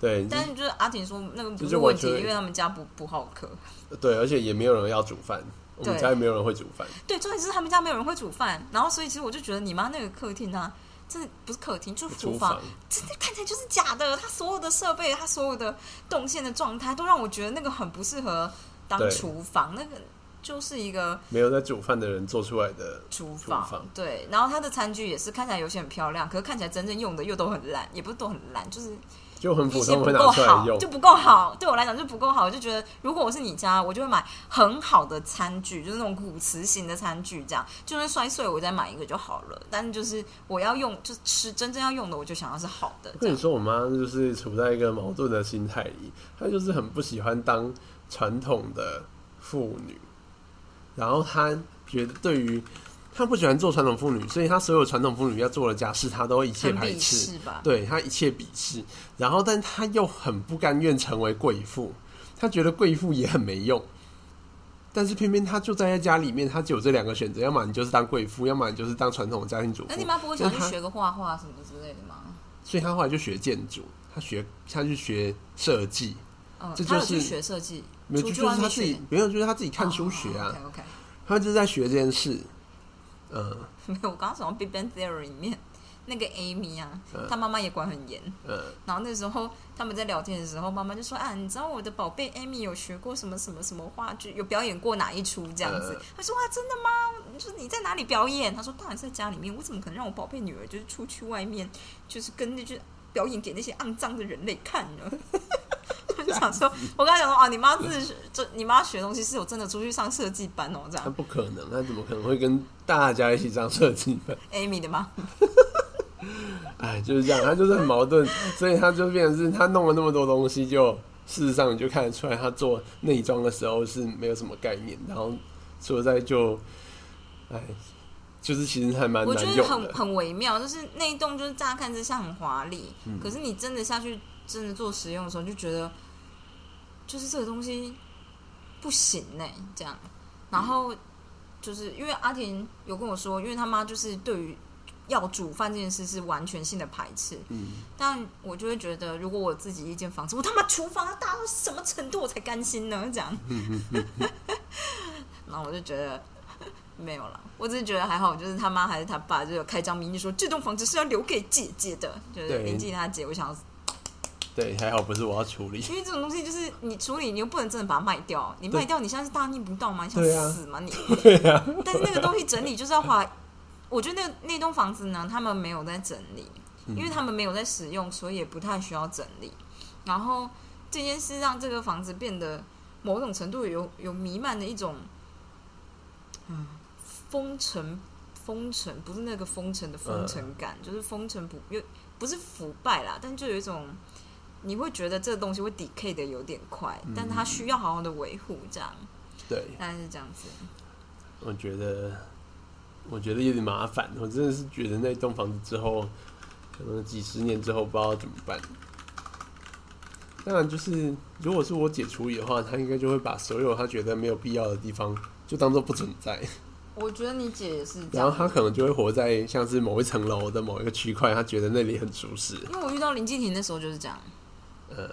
对，但是就是阿婷说那个不是问题，因为他们家不不好客。对，而且也没有人要煮饭，我们家也没有人会煮饭。对，重点是他们家没有人会煮饭，然后所以其实我就觉得你妈那个客厅啊，真的不是客厅，就是厨房，真的看起来就是假的。他所有的设备，他所有的动线的状态，都让我觉得那个很不适合当厨房，那个就是一个没有在煮饭的人做出来的厨房。厨房对，然后他的餐具也是看起来有些很漂亮，可是看起来真正用的又都很烂，也不是都很烂，就是。就很普通，会拿出来用，就不够好。对我来讲就不够好，我就觉得如果我是你家，我就会买很好的餐具，就是那种骨瓷型的餐具，这样就算摔碎我再买一个就好了。但是就是我要用，就吃真正要用的，我就想要是好的。跟你说，我妈就是处在一个矛盾的心态里，她就是很不喜欢当传统的妇女，然后她觉得对于。他不喜欢做传统妇女，所以他所有传统妇女要做的家事，他都一切排斥，对他一切鄙视。然后，但他又很不甘愿成为贵妇，他觉得贵妇也很没用。但是偏偏他就在家里面，他只有这两个选择：要么你就是当贵妇，要么你就是当传统的家庭主妇。那你妈不会想去学个画画什么之类的吗？所以他后来就学建筑，他学他去学设计。嗯，这就是、他有去学设计，没有，就是他自己没有，就是他自己看书学啊。Oh, okay, okay. 他就是在学这件事。嗯，没有，我刚刚想到 Big Bang Theory 里面那个 Amy 啊，嗯、她妈妈也管很严。嗯，然后那时候他们在聊天的时候，妈妈就说啊，你知道我的宝贝 Amy 有学过什么什么什么话剧，有表演过哪一出这样子。嗯、她说哇，真的吗？你说你在哪里表演？她说当然是在家里面，我怎么可能让我宝贝女儿就是出去外面，就是跟那句表演给那些肮脏的人类看呢？想说，我刚才讲说啊，你妈自学，你妈学东西是有真的出去上设计班哦，这样。她不可能，她怎么可能会跟大家一起上设计班 ？Amy 的吗？哎，就是这样，她就是很矛盾，所以她就变成是她弄了那么多东西就，就事实上你就看得出来，她做内装的时候是没有什么概念，然后所以在就哎，就是其实还蛮难用的，我觉得很很微妙，就是那一栋就是乍看之下很华丽、嗯、可是你真的下去真的做实用的时候就觉得就是这个东西不行耶、欸、这样。然后就是因为阿婷有跟我说，因为他妈就是对于要煮饭这件事是完全性的排斥、嗯、但我就会觉得如果我自己一间房子，我他妈厨房要大到什么程度我才甘心呢，这样然后我就觉得没有了，我只是觉得还好，就是他妈还是他爸就有开张名义说这栋房子是要留给姐姐的，就是林静他姐，我想要对还好不是我要处理，因为这种东西就是你处理你又不能真的把它卖掉，你卖掉你现在是大逆不道吗？你想死吗你？对啊，但是那个东西整理就是要花我觉得那那栋房子呢他们没有在整理，因为他们没有在使用，所以也不太需要整理。然后这件事让这个房子变得某种程度有有弥漫的一种嗯风尘，风尘不是那个风尘的风尘感、嗯、就是风尘不不是腐败啦，但就有一种你会觉得这个东西会 decay 的有点快、嗯、但它需要好好的维护，这样对大概是这样子。我觉得我觉得有点麻烦，我真的是觉得那栋房子之后可能几十年之后不知道怎么办。当然就是如果是我姐处理的话，她应该就会把所有她觉得没有必要的地方就当作不存在。我觉得你姐也是这样，然后她可能就会活在像是某一层楼的某一个区块，她觉得那里很舒适。因为我遇到林敬婷的时候就是这样，呃，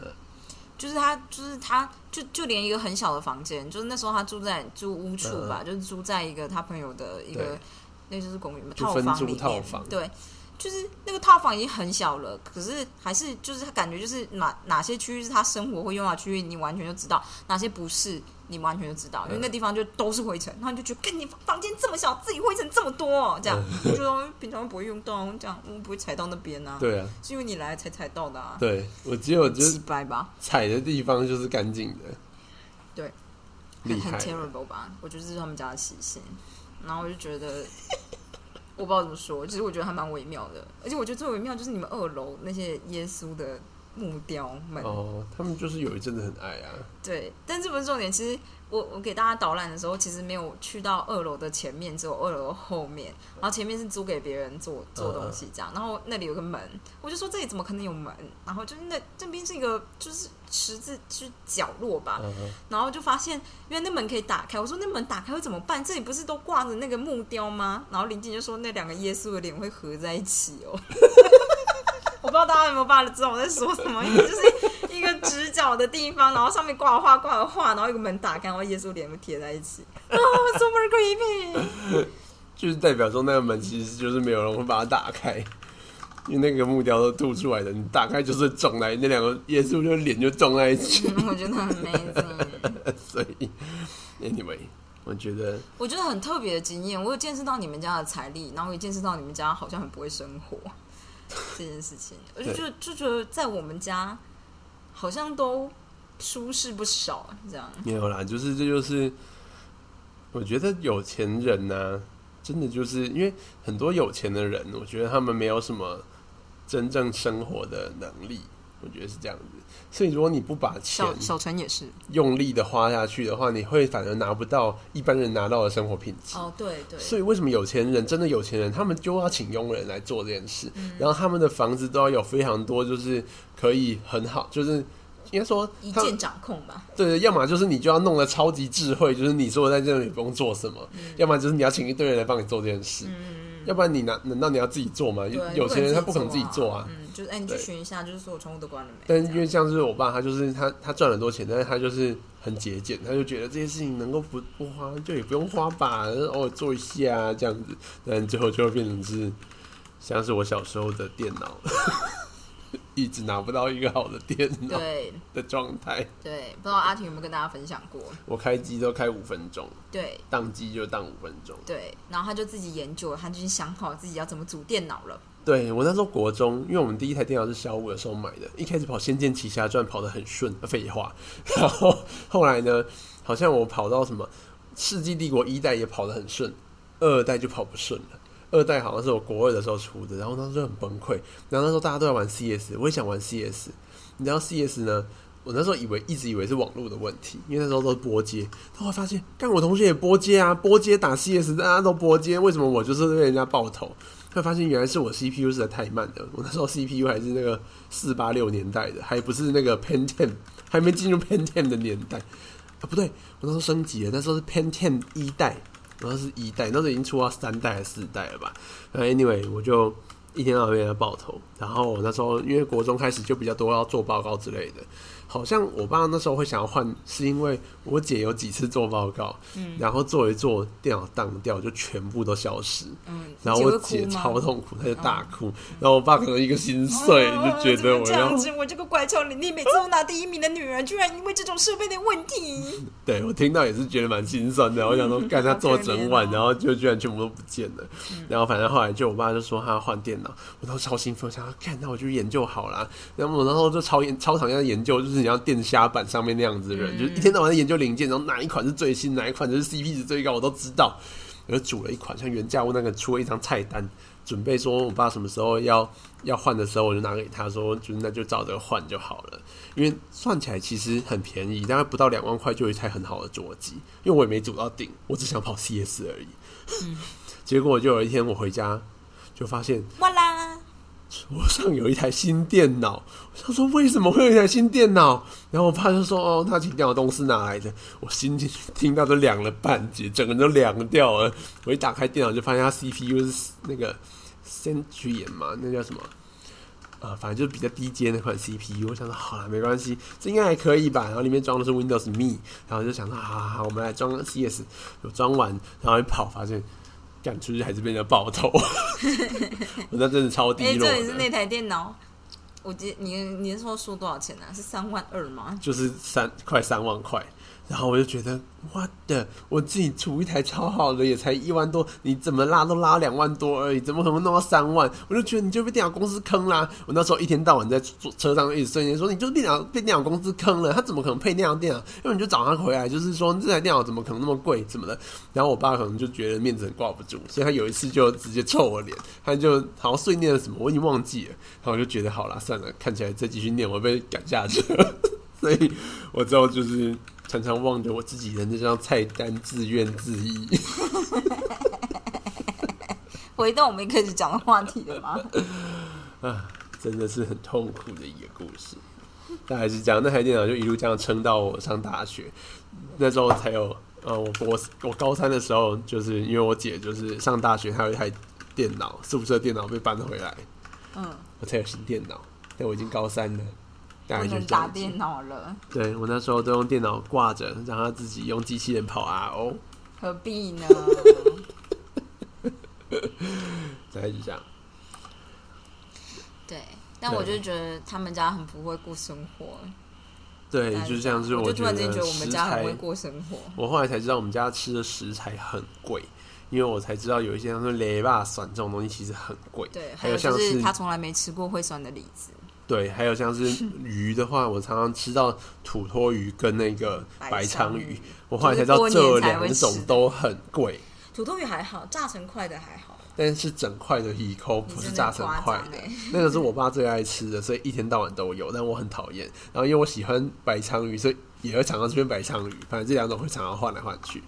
就是她就是她就就连一个很小的房间，就是那时候她住在租屋处吧、呃，就是住在一个她朋友的一个那就是公寓套房里面，套房对，就是那个套房已经很小了，可是还是就是她感觉就是哪哪些区域是她生活会用到区域，你完全就知道哪些不是。你完全就知道，因为那地方就都是灰尘，然后你就觉得，跟你房间这么小，自己灰尘这么多、哦，这样，我觉得平常不会用到，这样我不会踩到那边啊。对啊，是因为你来才踩到的啊。对，我只有就是踩的地方就是干净的。对，很 terrible 吧？我觉得这是他们家的习性。然后我就觉得，我不知道怎么说，其实我觉得还蛮微妙的，而且我觉得最微妙就是你们二楼那些耶稣的。木雕们哦，他们就是有一阵子很爱啊。对，但这不是重点。其实我我给大家导览的时候，其实没有去到二楼的前面，只有二楼后面。然后前面是租给别人做做东西这样、嗯，然后那里有个门，我就说这里怎么可能有门？然后就是那这边是一个就是十字就是角落吧、嗯，然后就发现原来那门可以打开。我说那门打开会怎么办？这里不是都挂着那个木雕吗？然后林静就说那两个耶稣的脸会合在一起哦。我不知道大家有没有办法知道我在说什么，因为就是一个直角的地方，然后上面挂了画挂了画，然后一个门打开，然后耶稣脸贴在一起，啊、oh, ，super creepy， 就是代表说那个门其实就是没有人会把它打开，因为那个木雕都凸出来的，你打开就是撞在那两个耶稣就脸就撞在一起，我觉得很 amazing， 所以 anyway。我觉得我觉得很特别的经验，我有见识到你们家的财力，然后也见识到你们家好像很不会生活这件事情，我就就就觉得在我们家好像都舒适不少，这样没有啦，就是这就是我觉得有钱人啊，真的就是因为很多有钱的人，我觉得他们没有什么真正生活的能力，我觉得是这样子。所以如果你不把钱小陈也是用力的花下去的话，你会反而拿不到一般人拿到的生活品质。哦，对对。所以为什么有钱人真的有钱人，他们就要请佣人来做这件事、嗯，然后他们的房子都要有非常多，就是可以很好，就是应该说一键掌控吧。对，要么就是你就要弄得超级智慧，就是你说在这里不用做什么，嗯、要么就是你要请一堆人来帮你做这件事。嗯，要不然你拿难道你要自己做吗？有钱人他不可能自己做啊。嗯，就是哎、欸，你去寻一下，就是所有窗户都关了没？但因为像是我爸，他就是他他赚很多钱，但是他就是很节俭，他就觉得这些事情能够不不花就也不用花吧，偶尔做一下这样子。但最后就会变成是像是我小时候的电脑，一直拿不到一个好的电脑的状态。对，不知道阿婷有没有跟大家分享过？我开机都开五分钟。对，当机就当五分钟。对，然后他就自己研究，他就想好自己要怎么组电脑了。对，我那时候国中，因为我们第一台电脑是小五的时候买的，一开始跑《仙剑奇侠传》跑得很顺，废话。然后后来呢，好像我跑到什么《世纪帝国》一代也跑得很顺，二代就跑不顺了。二代好像是我国二的时候出的，然后那时候就很崩溃。然后那时候大家都在玩 C S， 我也想玩 C S。你知道 C S 呢？我那时候以为一直以为是网络的问题，因为那时候都是拨接，然后我发现干我同学也拨接啊，拨接打 C S 大家都拨接，为什么我就是被人家爆头？会发现原来是我 C P U 实在太慢了，我那时候 C P U 还是那个四八六年代的，还不是那个 Pentium， 还没进入 Pentium 的年代啊，不对，我那时候升级了，那时候是 Pentium 一代，然后是一代，那时候已经出到三代还是四代了吧？那 anyway 我就一天到晚被他爆头，然后我那时候因为国中开始就比较多要做报告之类的，好像我爸那时候会想要换，是因为我姐有几次做报告，嗯、然后做一做电脑当掉，就全部都消失，嗯、然后我姐超痛苦，她就大哭，嗯、然后我爸可能一个心碎，嗯、就觉得我要、哦、我这个乖巧伶俐、每次都拿第一名的女儿，居然因为这种设备的问题，对我听到也是觉得蛮心酸的，我想说干她做整晚，嗯、然后就居然全部都不见了，嗯、然后反正后来就我爸就说他要换电脑，我都超兴奋，我想看那我就研究好了，然后我那时候就超超讨厌研究，就是。你像电虾版上面那样子的人，嗯、就是一天到晚在研究零件，然后哪一款是最新，哪一款就是 C P 值最高，我都知道。我就煮了一款，像原价屋那个出了一张菜单，准备说我爸什么时候要要换的时候，我就拿给他说，就那就照着换就好了。因为算起来其实很便宜，大概不到两万块就有一台很好的桌机。因为我也没煮到顶，我只想跑 C S 而已。嗯、结果就有一天我回家就发现，哇啦！我上有一台新电脑，我想说为什么会有一台新电脑？然后我爸就说：“哦，那台电脑东西哪来的？”我心里听到都凉了半截，整个人都凉掉了。我一打开电脑就发现它 C P U 是那个 Centurion 嘛，那叫什么？啊、呃，反正就是比较低阶那款 C P U。我想说好了，没关系，这应该还可以吧。然后里面装的是 Windows Me， 然后就想说好好好，我们来装 C S。我装完，然后一跑发现。赶出去还是被人家爆头，我那真的超低落的。这也是那台电脑，我记得你你那时候说多少钱啊？是三万二吗？就是三快三万块。然后我就觉得 what the， 我自己出一台超好的也才一万多，你怎么拉都拉两万多而已，怎么可能弄到三万？我就觉得你就被电脑公司坑啦！我那时候一天到晚在车上一直碎念说，你就被电脑被电脑公司坑了，他怎么可能配那样电脑？因为你就找他回来，就是说这台电脑怎么可能那么贵，怎么的？然后我爸可能就觉得面子很挂不住，所以他有一次就直接臭我脸，他就好像碎念了什么，我已经忘记了。然后我就觉得好啦，算了，看起来再继续念我被赶下去了，所以我之后就是。常常望着我自己的那张菜单，自怨自艾。回到我们一开始讲的话题了吗？啊，真的是很痛苦的一个故事。大概是这样，那台电脑就一路这样撑到我上大学，那时候才有呃，我我我高三的时候，就是因为我姐就是上大学，她有一台电脑，宿舍电脑被搬回来，嗯，我才有新电脑，但我已经高三了。不能打电脑了。对，我那时候都用电脑挂着，让他自己用机器人跑 R O。何必呢？再一下。对，但我就觉得他们家很不会过生活。对，就像是我就突然间觉得我们家很会过生活。我后来才知道我们家吃的食材很贵。因为我才知道有一些像是雷霸蒜这种东西其实很贵。对，还有就是他从来没吃过会酸的李子。对，还有像是鱼的话，我常常吃到土托鱼跟那个白鲳鱼，我后来才知道这两种都很贵。土托鱼还好，炸成块的还好，但是整块的鱼抠不是炸成块的，欸、那个是我爸最爱吃的，所以一天到晚都有，但我很讨厌。然后因为我喜欢白鲳鱼，所以也会常常吃白鲳鱼，反正这两种会常常换来换去。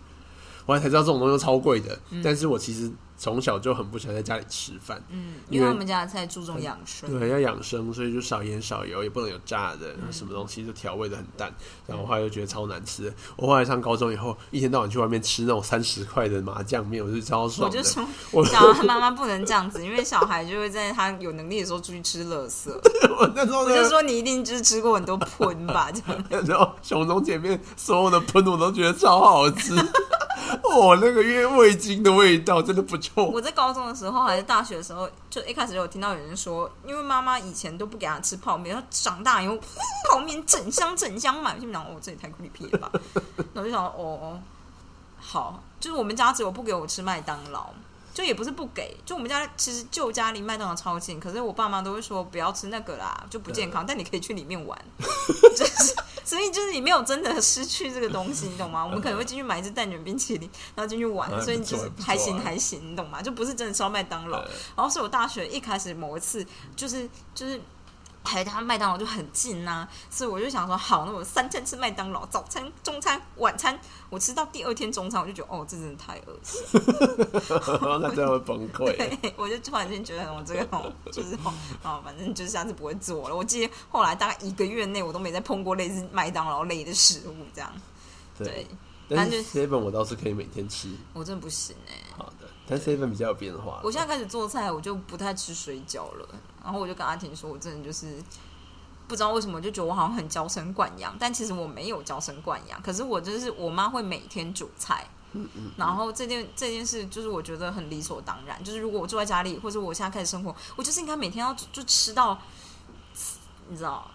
我才知道这种东西超贵的，嗯、但是我其实从小就很不喜欢在家里吃饭，嗯，因为他们家的菜注重养生，对，要养生，所以就少盐少油，也不能有炸的，嗯、什么东西就调味的很淡，然后后来就觉得超难吃的。我后来上高中以后，一天到晚去外面吃那种三十块的麻酱面，我就超爽的。我就说，我小孩妈妈不能这样子，因为小孩就会在他有能力的时候出去吃垃圾。我那时候我就说你一定就是吃过很多喷吧，这样。然后熊中前面所有的喷我都觉得超好吃。哦，那个因为味精的味道真的不错。我在高中的时候还是大学的时候，就一开始有听到有人说，因为妈妈以前都不给他吃泡面，他长大以后泡面整箱整箱买，我心想哦，这也太creepy了吧。然后就想哦哦，好，就是我们家只有不给我吃麦当劳，就也不是不给，就我们家其实就家离麦当劳超近，可是我爸妈都会说不要吃那个啦，就不健康，但你可以去里面玩。就是所以就是你没有真的失去这个东西，你懂吗？我们可能会进去买一只蛋卷冰淇淋，然后进去玩，嗯、所以就是还行还行，你懂吗？就不是真的吃到麦当劳。嗯、然后所以我大学一开始某一次就是就是台大麦当劳就很近啊，所以我就想说好，那我三餐吃麦当劳，早餐中餐晚餐，我吃到第二天中餐我就觉得哦，这真的太恶心了那真的会崩溃。对，我就突然间觉得我这个就是哦，反正就是下次不会做了。我记得后来大概一个月内我都没再碰过类似麦当劳类的食物这样。对，對但是 seven 我倒是可以每天吃，我真的不行哎、欸。好的，但 seven 比较有变化。我现在开始做菜，我就不太吃水饺了。然后我就跟阿婷说，我真的就是不知道为什么，我就觉得我好像很娇生惯养，但其实我没有娇生惯养。可是我就是我妈会每天煮菜，嗯嗯嗯然后这件这件事就是我觉得很理所当然。就是如果我住在家里，或者我现在开始生活，我就是应该每天要就吃到你知道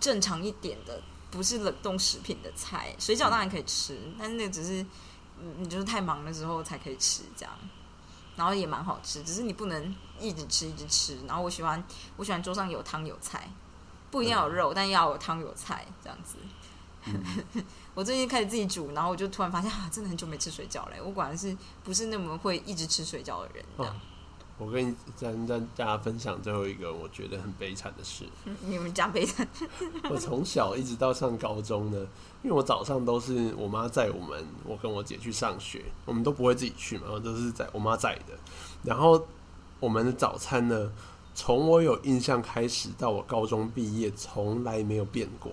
正常一点的。不是冷冻食品的菜，水饺当然可以吃，但是那只是你就是太忙了之后才可以吃这样，然后也蛮好吃，只是你不能一直吃一直吃。然后我喜欢我喜欢桌上有汤有菜，不一定要有肉，但要有汤有菜这样子。嗯、我最近开始自己煮，然后我就突然发现啊，真的很久没吃水饺了。我果然是不是那么会一直吃水饺的人这样。哦我跟你跟大家分享最后一个我觉得很悲惨的事。你们讲悲惨？我从小一直到上高中呢，因为我早上都是我妈载我们，我跟我姐去上学，我们都不会自己去嘛，都是载我妈载的。然后我们的早餐呢，从我有印象开始到我高中毕业，从来没有变过，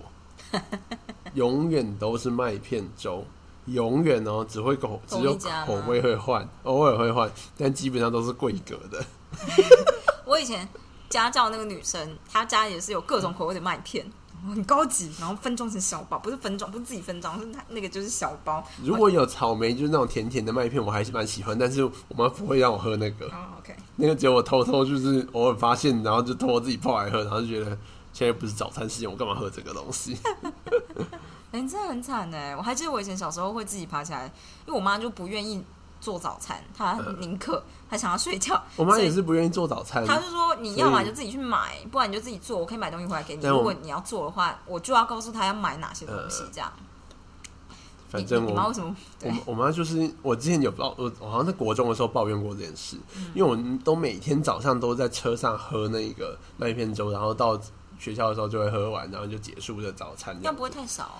永远都是麦片粥。永远哦，只会口只有口味会换，偶尔会换，但基本上都是贵格的。我以前家教那个女生，她家也是有各种口味的麦片，很高级，然后分装成小包，不是分装，不是自己分装，是那个就是小包。如果有草莓，就是那种甜甜的麦片，我还是蛮喜欢，但是我妈不会让我喝那个。Oh, okay. 那个只有我偷偷就是偶尔发现，然后就偷偷自己泡来喝，然后就觉得现在不是早餐时间，我干嘛喝这个东西？哎、欸，真的很惨哎！我还记得我以前小时候会自己爬起来，因为我妈就不愿意做早餐，她宁可她想要睡觉。我妈也是不愿意做早餐，她就说你要嘛就自己去买，不然你就自己做，我可以买东西回来给你。如果你要做的话，我就要告诉她要买哪些东西这样。反正我妈为什么？我妈就是我之前有抱我，我好像在国中的时候抱怨过这件事，嗯、因为我都每天早上都在车上喝那个麦片粥，然后到学校的时候就会喝完，然后就结束这早餐。那不会太少、哦？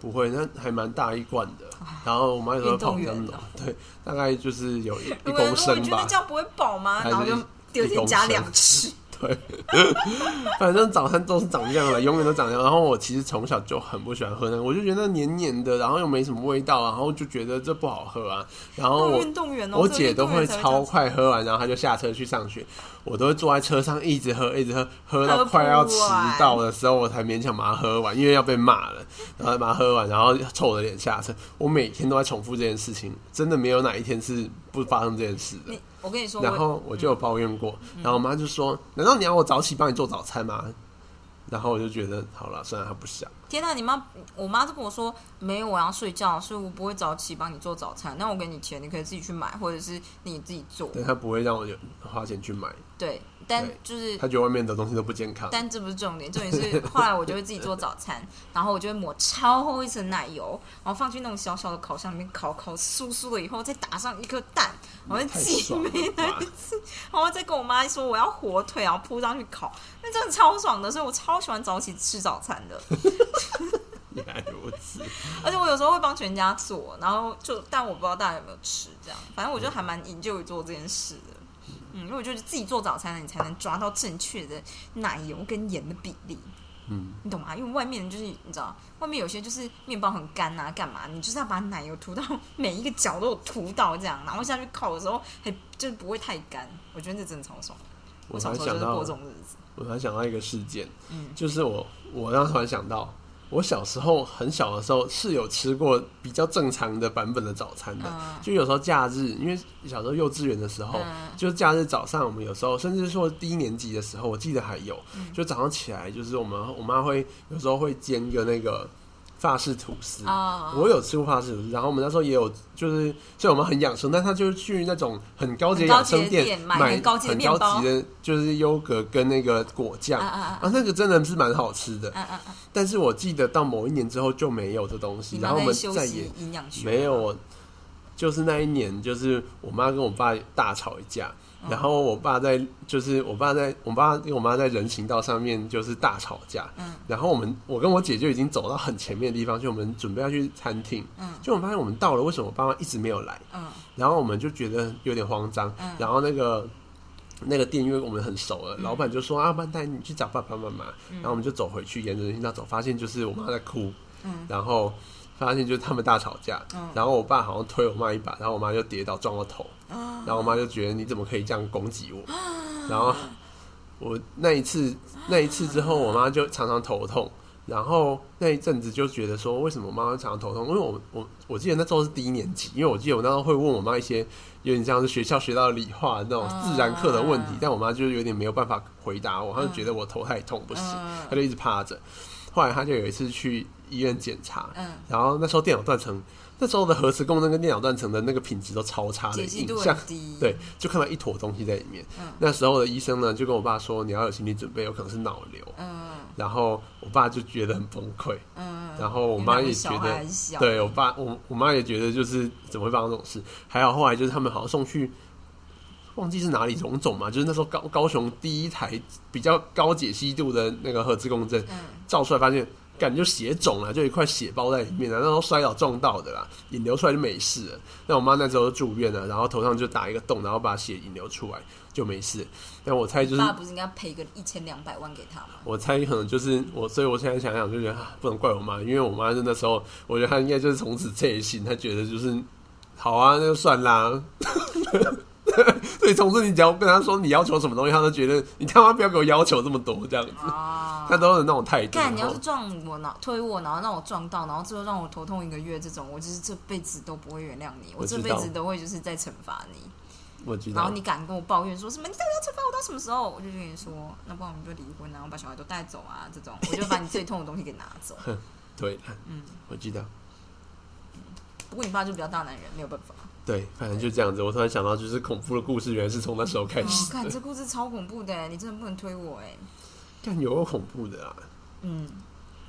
不会，那还蛮大一罐的。然后我妈有时候泡比较浓，对，大概就是有一公升吧。我觉得这样不会饱吗？然后就第二天加两匙。对，反正早餐都是长这样了，永远都长这样。然后我其实从小就很不喜欢喝那个，我就觉得黏黏的，然后又没什么味道，然后就觉得这不好喝啊。然后我运动员、哦、我姐都会超快喝完，然后她就下车去上学，我都会坐在车上一直喝，一直喝，喝到快要迟到的时候，我才勉强把它喝完，因为要被骂了，然后把它喝完，然后臭着脸下车。我每天都在重复这件事情，真的没有哪一天是不发生这件事的。我跟你说，然后我就有抱怨过，嗯、然后我妈就说：“难道你要我早起帮你做早餐吗？”然后我就觉得好了，虽然她不想。天哪，你妈，我妈就跟我说：“没有，我要睡觉，所以我不会早起帮你做早餐。那我给你钱，你可以自己去买，或者是你自己做。”但她不会让我花钱去买。对，但就是她觉得外面的东西都不健康。但这不是重点，重点是后来我就会自己做早餐，然后我就会抹超厚一层奶油，然后放去那种小小的烤箱里面烤烤酥酥了以后，再打上一颗蛋。我挤没来一次，然后再跟我妈说我要火腿，然后铺上去烤，那真的超爽的，所以我超喜欢早起吃早餐的。原来如此，而且我有时候会帮全家做，然后就但我不知道大家有没有吃这样，反正我就还蛮enjoy做这件事的。嗯，因为我觉得自己做早餐，你才能抓到正确的奶油跟盐的比例。嗯，你懂吗？因为外面就是你知道，外面有些就是面包很干啊，干嘛？你就是要把奶油涂到每一个角都有涂到这样，然后下去烤的时候，还就是不会太干。我觉得这真的超爽。我小时候就是过这种日子。我突然想到一个事件，嗯，就是我我刚突然想到，我小时候很小的时候是有吃过比较正常的版本的早餐的，嗯、就有时候假日，因为小时候幼稚园的时候，嗯、就是假日早上我们有时候，甚至说低年级的时候，我记得还有，嗯、就早上起来就是我们我妈会有时候会煎个那个法式吐司，哦、我有吃过法式吐司，然后我们那时候也有，就是虽然我们很养生，但他就去那种很高级的养生店买很高级的面包，很高级的就是优格跟那个果酱，啊啊啊，那个真的是蛮好吃的，啊啊啊，但是我记得到某一年之后就没有这东西，然后我们再也没有，就是那一年就是我妈跟我爸大吵一架，然后我爸在就是我爸在我爸跟我妈在人行道上面就是大吵架，嗯，然后我们我跟我姐就已经走到很前面的地方，就我们准备要去餐厅，嗯，就我们发现我们到了，为什么我爸妈一直没有来，嗯，然后我们就觉得有点慌张，嗯，然后那个那个店因为我们很熟了，嗯，老板就说啊，带你去找爸爸妈妈，嗯，然后我们就走回去，沿着人行道走，发现就是我妈在哭，嗯，然后发现就是他们大吵架，嗯，然后我爸好像推我妈一把，然后我妈就跌倒撞到头，嗯，然后我妈就觉得你怎么可以这样攻击我，嗯，然后我那一次那一次之后我妈就常常头痛，然后那一阵子就觉得说为什么我妈常常头痛，因为我我我记得那时候是低年级，因为我记得我那时候会问我妈一些有点像是学校学到的理化那种自然课的问题，嗯，但我妈就有点没有办法回答我，她就觉得我头太痛不行，嗯，她就一直趴着，后来她就有一次去医院检查，嗯，然后那时候电脑断层，那时候的核磁共振跟电脑断层的那个品质都超差的，影像对，就看到一坨东西在里面，嗯，那时候的医生呢就跟我爸说你要有心理准备有可能是脑瘤，嗯，然后我爸就觉得很崩溃，嗯，然后我妈也觉得对我爸我我妈也觉得就是怎么会发生这种事，还好后来就是他们好像送去忘记是哪里种种嘛，就是那时候 高, 高雄第一台比较高解析度的那个核磁共振，嗯，照出来发现感觉就血肿了，就一块血包在里面，然后摔倒撞到的啦，引流出来就没事了。那我妈那时候就住院了，然后头上就打一个洞，然后把血引流出来就没事。但我猜就是爸不是应该赔个一千两百万给他吗？我猜可能就是我，所以我现在想想就觉得，啊，不能怪我妈，因为我妈那时候我觉得她应该就是从此戒心，她觉得就是好啊，那就算啦。所以从此你只要跟他说你要求什么东西，他都觉得你他妈不要给我要求这么多这样子，啊，他都有那种态度。干，你要是撞我脑推我，然后让我撞到，然后最后让我头痛一个月，这种我就是这辈子都不会原谅你，我这辈子都会就是在惩罚你。我知道。然后你敢跟我抱怨说什么？你到底要惩罚我到什么时候？我就跟你说，那不然我们就离婚啊，我把小孩都带走啊，这种我就把你最痛的东西给拿走。对，嗯，我知道。不过你爸就比较大男人，没有办法。对，反正就这样子。我突然想到，就是恐怖的故事，原来是从那时候开始。看，哦，这故事超恐怖的，你真的不能推我哎。但有恐怖的啊。嗯，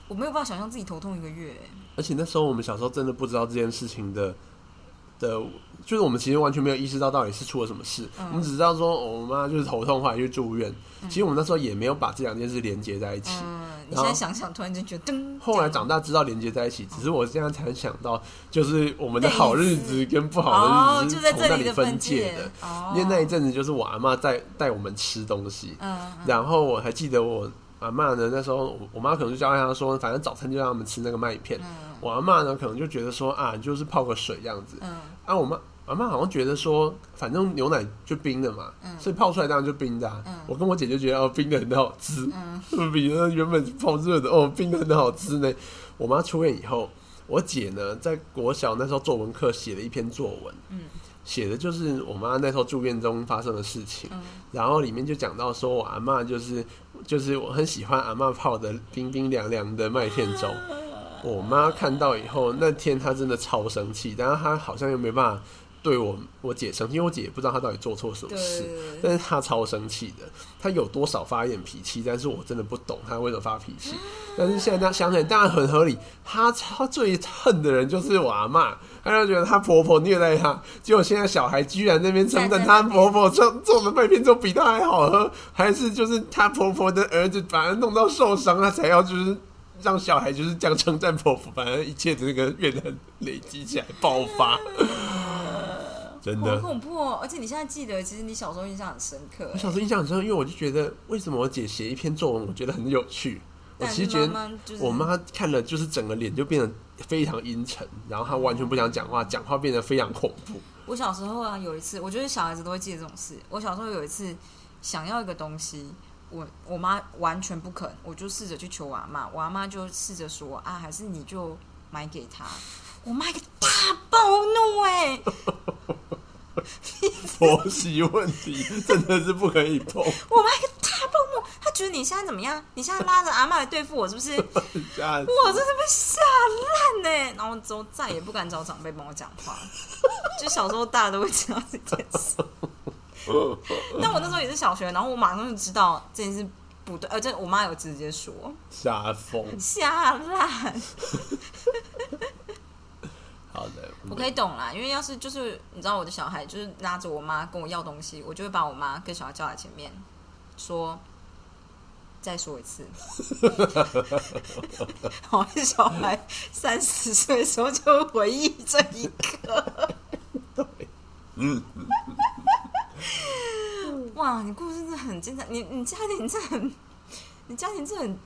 我没有办法想象自己头痛一个月。而且那时候我们小时候真的不知道这件事情的的，就是我们其实完全没有意识到到底是出了什么事。嗯，我们只知道说，我妈就是头痛，后来去住院。嗯，其实我们那时候也没有把这两件事连接在一起。嗯，你现在想想，突然就觉得噔。后来长大知道连接在一起，只是我现在才想到，就是我们的好日子跟不好的日子是从那里分界的。哦，因为那一阵子就是我阿嬤在带我们吃东西，嗯，然后我还记得我阿嬤呢，那时候我妈可能就教她说，反正早餐就让他们吃那个麦片。嗯，我阿嬤呢，可能就觉得说啊，就是泡个水这样子。嗯，啊，我妈。阿嬤好像觉得说，反正牛奶就冰的嘛，嗯，所以泡出来当然就冰的，啊嗯。我跟我姐就觉得哦，冰的很好吃，嗯，比原本泡热的哦，冰的很好吃呢。我妈出院以后，我姐呢在国小那时候作文课写了一篇作文，嗯，写的就是我妈那时候住院中发生的事情，嗯，然后里面就讲到说我阿嬤就是就是我很喜欢阿嬤泡的冰冰凉凉的麦片粥。我妈看到以后，那天她真的超生气，但是她好像又没办法。对我我姐生气，因为我姐也不知道她到底做错什么事，但是她超生气的。她有多少发一点脾气，但是我真的不懂她为什么发脾气。但是现在想起来当然很合理，她她最恨的人就是我阿嬤，她就觉得她婆婆虐待她，结果现在小孩居然那边称赞她婆婆做的麦片粥比她还好喝，还是就是她婆婆的儿子把她弄到受伤，她才要就是。让小孩就是这样称赞婆婆，反正一切的那个怨恨累积起来爆发，真的好恐怖哦！而且你现在记得，其实你小时候印象很深刻欸。我小时候印象很深刻，因为我就觉得，为什么我姐写一篇作文，我觉得很有趣。我其实觉得，我妈看了就是整个脸就变得非常阴沉，然后她完全不想讲话，讲话变得非常恐怖。我小时候啊，有一次，我觉得小孩子都会记得这种事。我小时候有一次想要一个东西。我我妈完全不肯，我就试着去求我阿妈，我阿妈就试着说啊，还是你就买给她。我妈一个大暴怒哎、欸，婆媳问题真的是不可以碰。我妈一个大暴怒，她觉得你现在怎么样？你现在拉着阿妈来对付我是不是？我真的被吓烂哎！然后之后再也不敢找长辈帮我讲话，就小时候大家都会知道这件事。但我那时候也是小学，然后我马上就知道这件事不对，而且我妈有直接说吓疯吓烂。好的，我可以懂啦，因为要是就是你知道我的小孩就是拉着我妈跟我要东西，我就会把我妈跟小孩叫在前面说再说一次。好像小孩三十岁的时候就会回忆这一刻。嗯哇，你故事真的很精彩，你你家庭真的很，你家庭真的很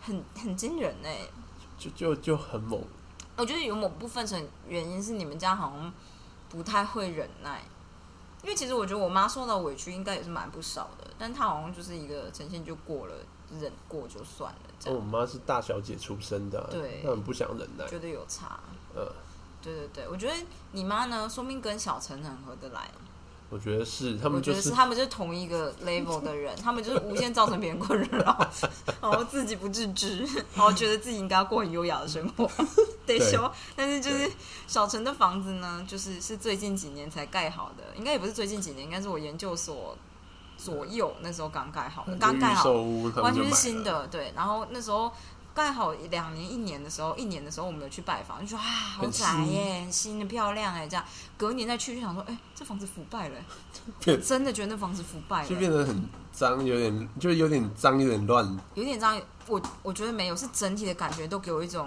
很很惊人哎、欸，就就就很猛。我觉得有某部分的原因是你们家好像不太会忍耐，因为其实我觉得我妈受到委屈应该也是蛮不少的，但她好像就是一个呈现就过了，忍过就算了这样。哦、我妈是大小姐出身的、啊，对，她很不想忍耐，觉得有差。嗯，对对对，我觉得你妈呢，说明跟小陈很合得来。我觉得是，他们就是、我觉得是他们就是同一个 level 的人，他们就是无限造成别人困扰，然后自己不自知，然后觉得自己应该要过很优雅的生活，得修。但是就是小陈的房子呢，就是是最近几年才盖好的，应该也不是最近几年，应该是我研究所左右那时候刚盖好，刚盖好，完全是新的。对，然后那时候盖好两年一年的时候，一年的时候我们有去拜访，就说啊，好宅耶，很新的漂亮哎，这样隔年再去就想说，哎、欸，这房子腐败了，我真的觉得那房子腐败了，就变得很脏，有点就有点脏，有点乱，有点脏。我我觉得没有，是整体的感觉都给我一种，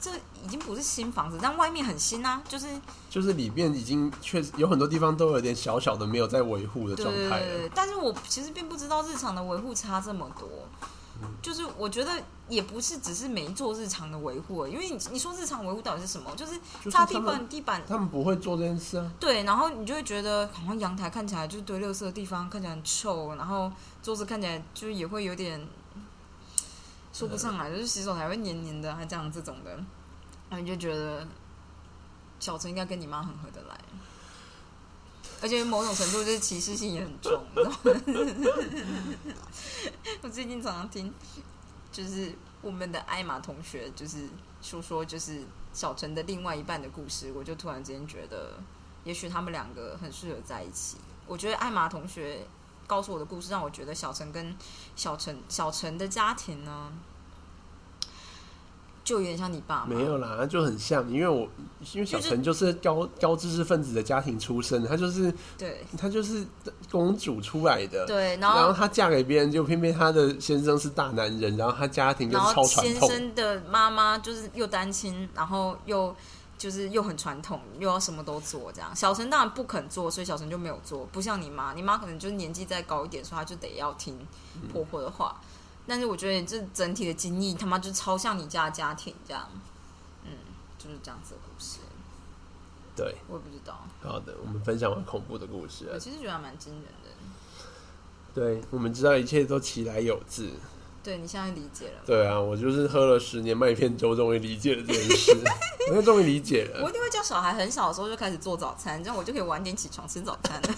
这已经不是新房子，但外面很新啊，就是就是里面已经确实有很多地方都有点小小的没有在维护的状态了。对对对，但是我其实并不知道日常的维护差这么多。就是我觉得也不是只是没做日常的维护，因为你说日常维护到底是什么，就是擦地板地板，他们不会做这件事啊。对，然后你就会觉得好像阳台看起来就是堆垃圾的地方看起来很臭，然后桌子看起来就是也会有点说不上来，就是洗手台会黏黏的还这样这种的，然后你就觉得小陈应该跟你妈很合得来，而且某种程度就是歧视性也很重，你知道吗？我最近常常听，就是我们的艾玛同学，就是说说就是小陈的另外一半的故事，我就突然之间觉得，也许他们两个很适合在一起。我觉得艾玛同学告诉我的故事，让我觉得小陈跟小陈小陈的家庭呢，就有点像你爸妈。没有啦，就很像，因为我因为小陈就是高、就是、高知识分子的家庭出身，他就是对，他就是公主出来的，对，然后然后他嫁给别人，就偏偏他的先生是大男人，然后他家庭就是超传统，然后先生的妈妈就是又单亲，然后又就是又很传统，又要什么都做这样。小陈当然不肯做，所以小陈就没有做，不像你妈，你妈可能就是年纪再高一点，所以他就得要听婆婆的话。嗯，但是我觉得这整体的经历他妈就超像你家的家庭这样，嗯，就是这样子的故事。对，我也不知道。好的，我们分享完恐怖的故事了，我其实觉得还蛮惊人的。对，我们知道一切都其来有自。对，你现在理解了吗？对啊，我就是喝了十年麦片粥，终于理解了这件事，我就终于理解了。我一定会叫小孩很小的时候就开始做早餐，这样我就可以晚点起床吃早餐了。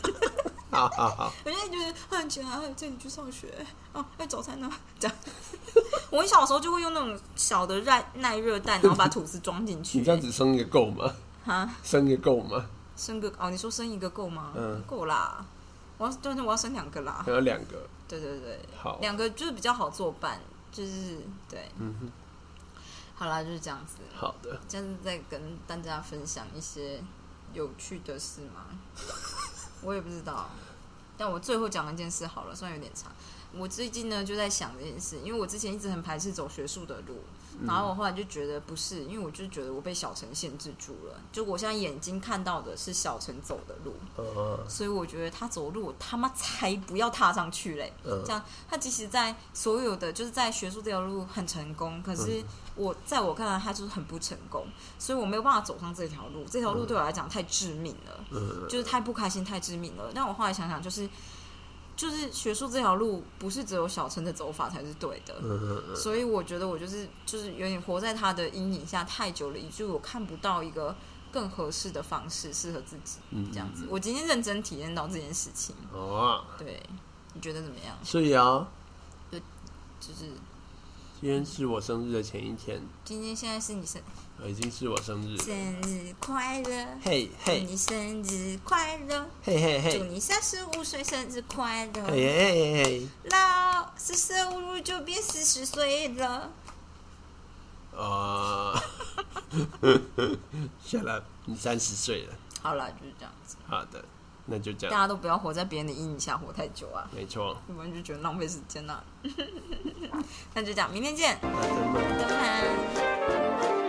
好好好，人家觉得很起来，哎，这里去上学，哦，哎，早餐呢？这样，我小时候就会用那种小的耐热蛋，然后把吐司装进去。你这样子生一个够吗？啊，生一个够吗？生个哦，你说生一个够吗？嗯，够啦。我要，但是我要生两个啦。还有两个。对对对，好，两个就是比较好作伴，就是对，嗯哼，好啦，就是这样子。好的，这样子再跟大家分享一些有趣的事吗？我也不知道，但我最后讲一件事好了，虽然有点长。我最近呢就在想这件事，因为我之前一直很排斥走学术的路，然后我后来就觉得不是，因为我就觉得我被小陈限制住了，就我现在眼睛看到的是小陈走的路，嗯、所以我觉得他走路我他妈才不要踏上去嘞、嗯。这样他即使在所有的就是在学术这条路很成功，可是我在我看来他就是很不成功，所以我没有办法走上这条路，这条路对我来讲太致命了、嗯，就是太不开心太致命了。但我后来想想就是。就是学术这条路不是只有小陈的走法才是对的，所以我觉得我就是就是有点活在他的阴影下太久了，以至于我看不到一个更合适的方式适合自己这样子。我今天认真体验到这件事情。哦，对，你觉得怎么样？所以啊，就就是今天是我生日的前一天。今天现在是你生，已经是我生日了。生日快乐！嘿嘿，祝你生日快乐！嘿嘿嘿，祝你三十五岁生日快乐！嘿嘿嘿，老四舍五入就变四十岁了。啊、uh... Shut up， 你三十岁了。好啦，就是这样子。好的，那就这样。大家都不要活在别人的阴影下活太久啊。没错，要不然就觉得浪费时间啦、啊。那就这样，明天见。拜拜。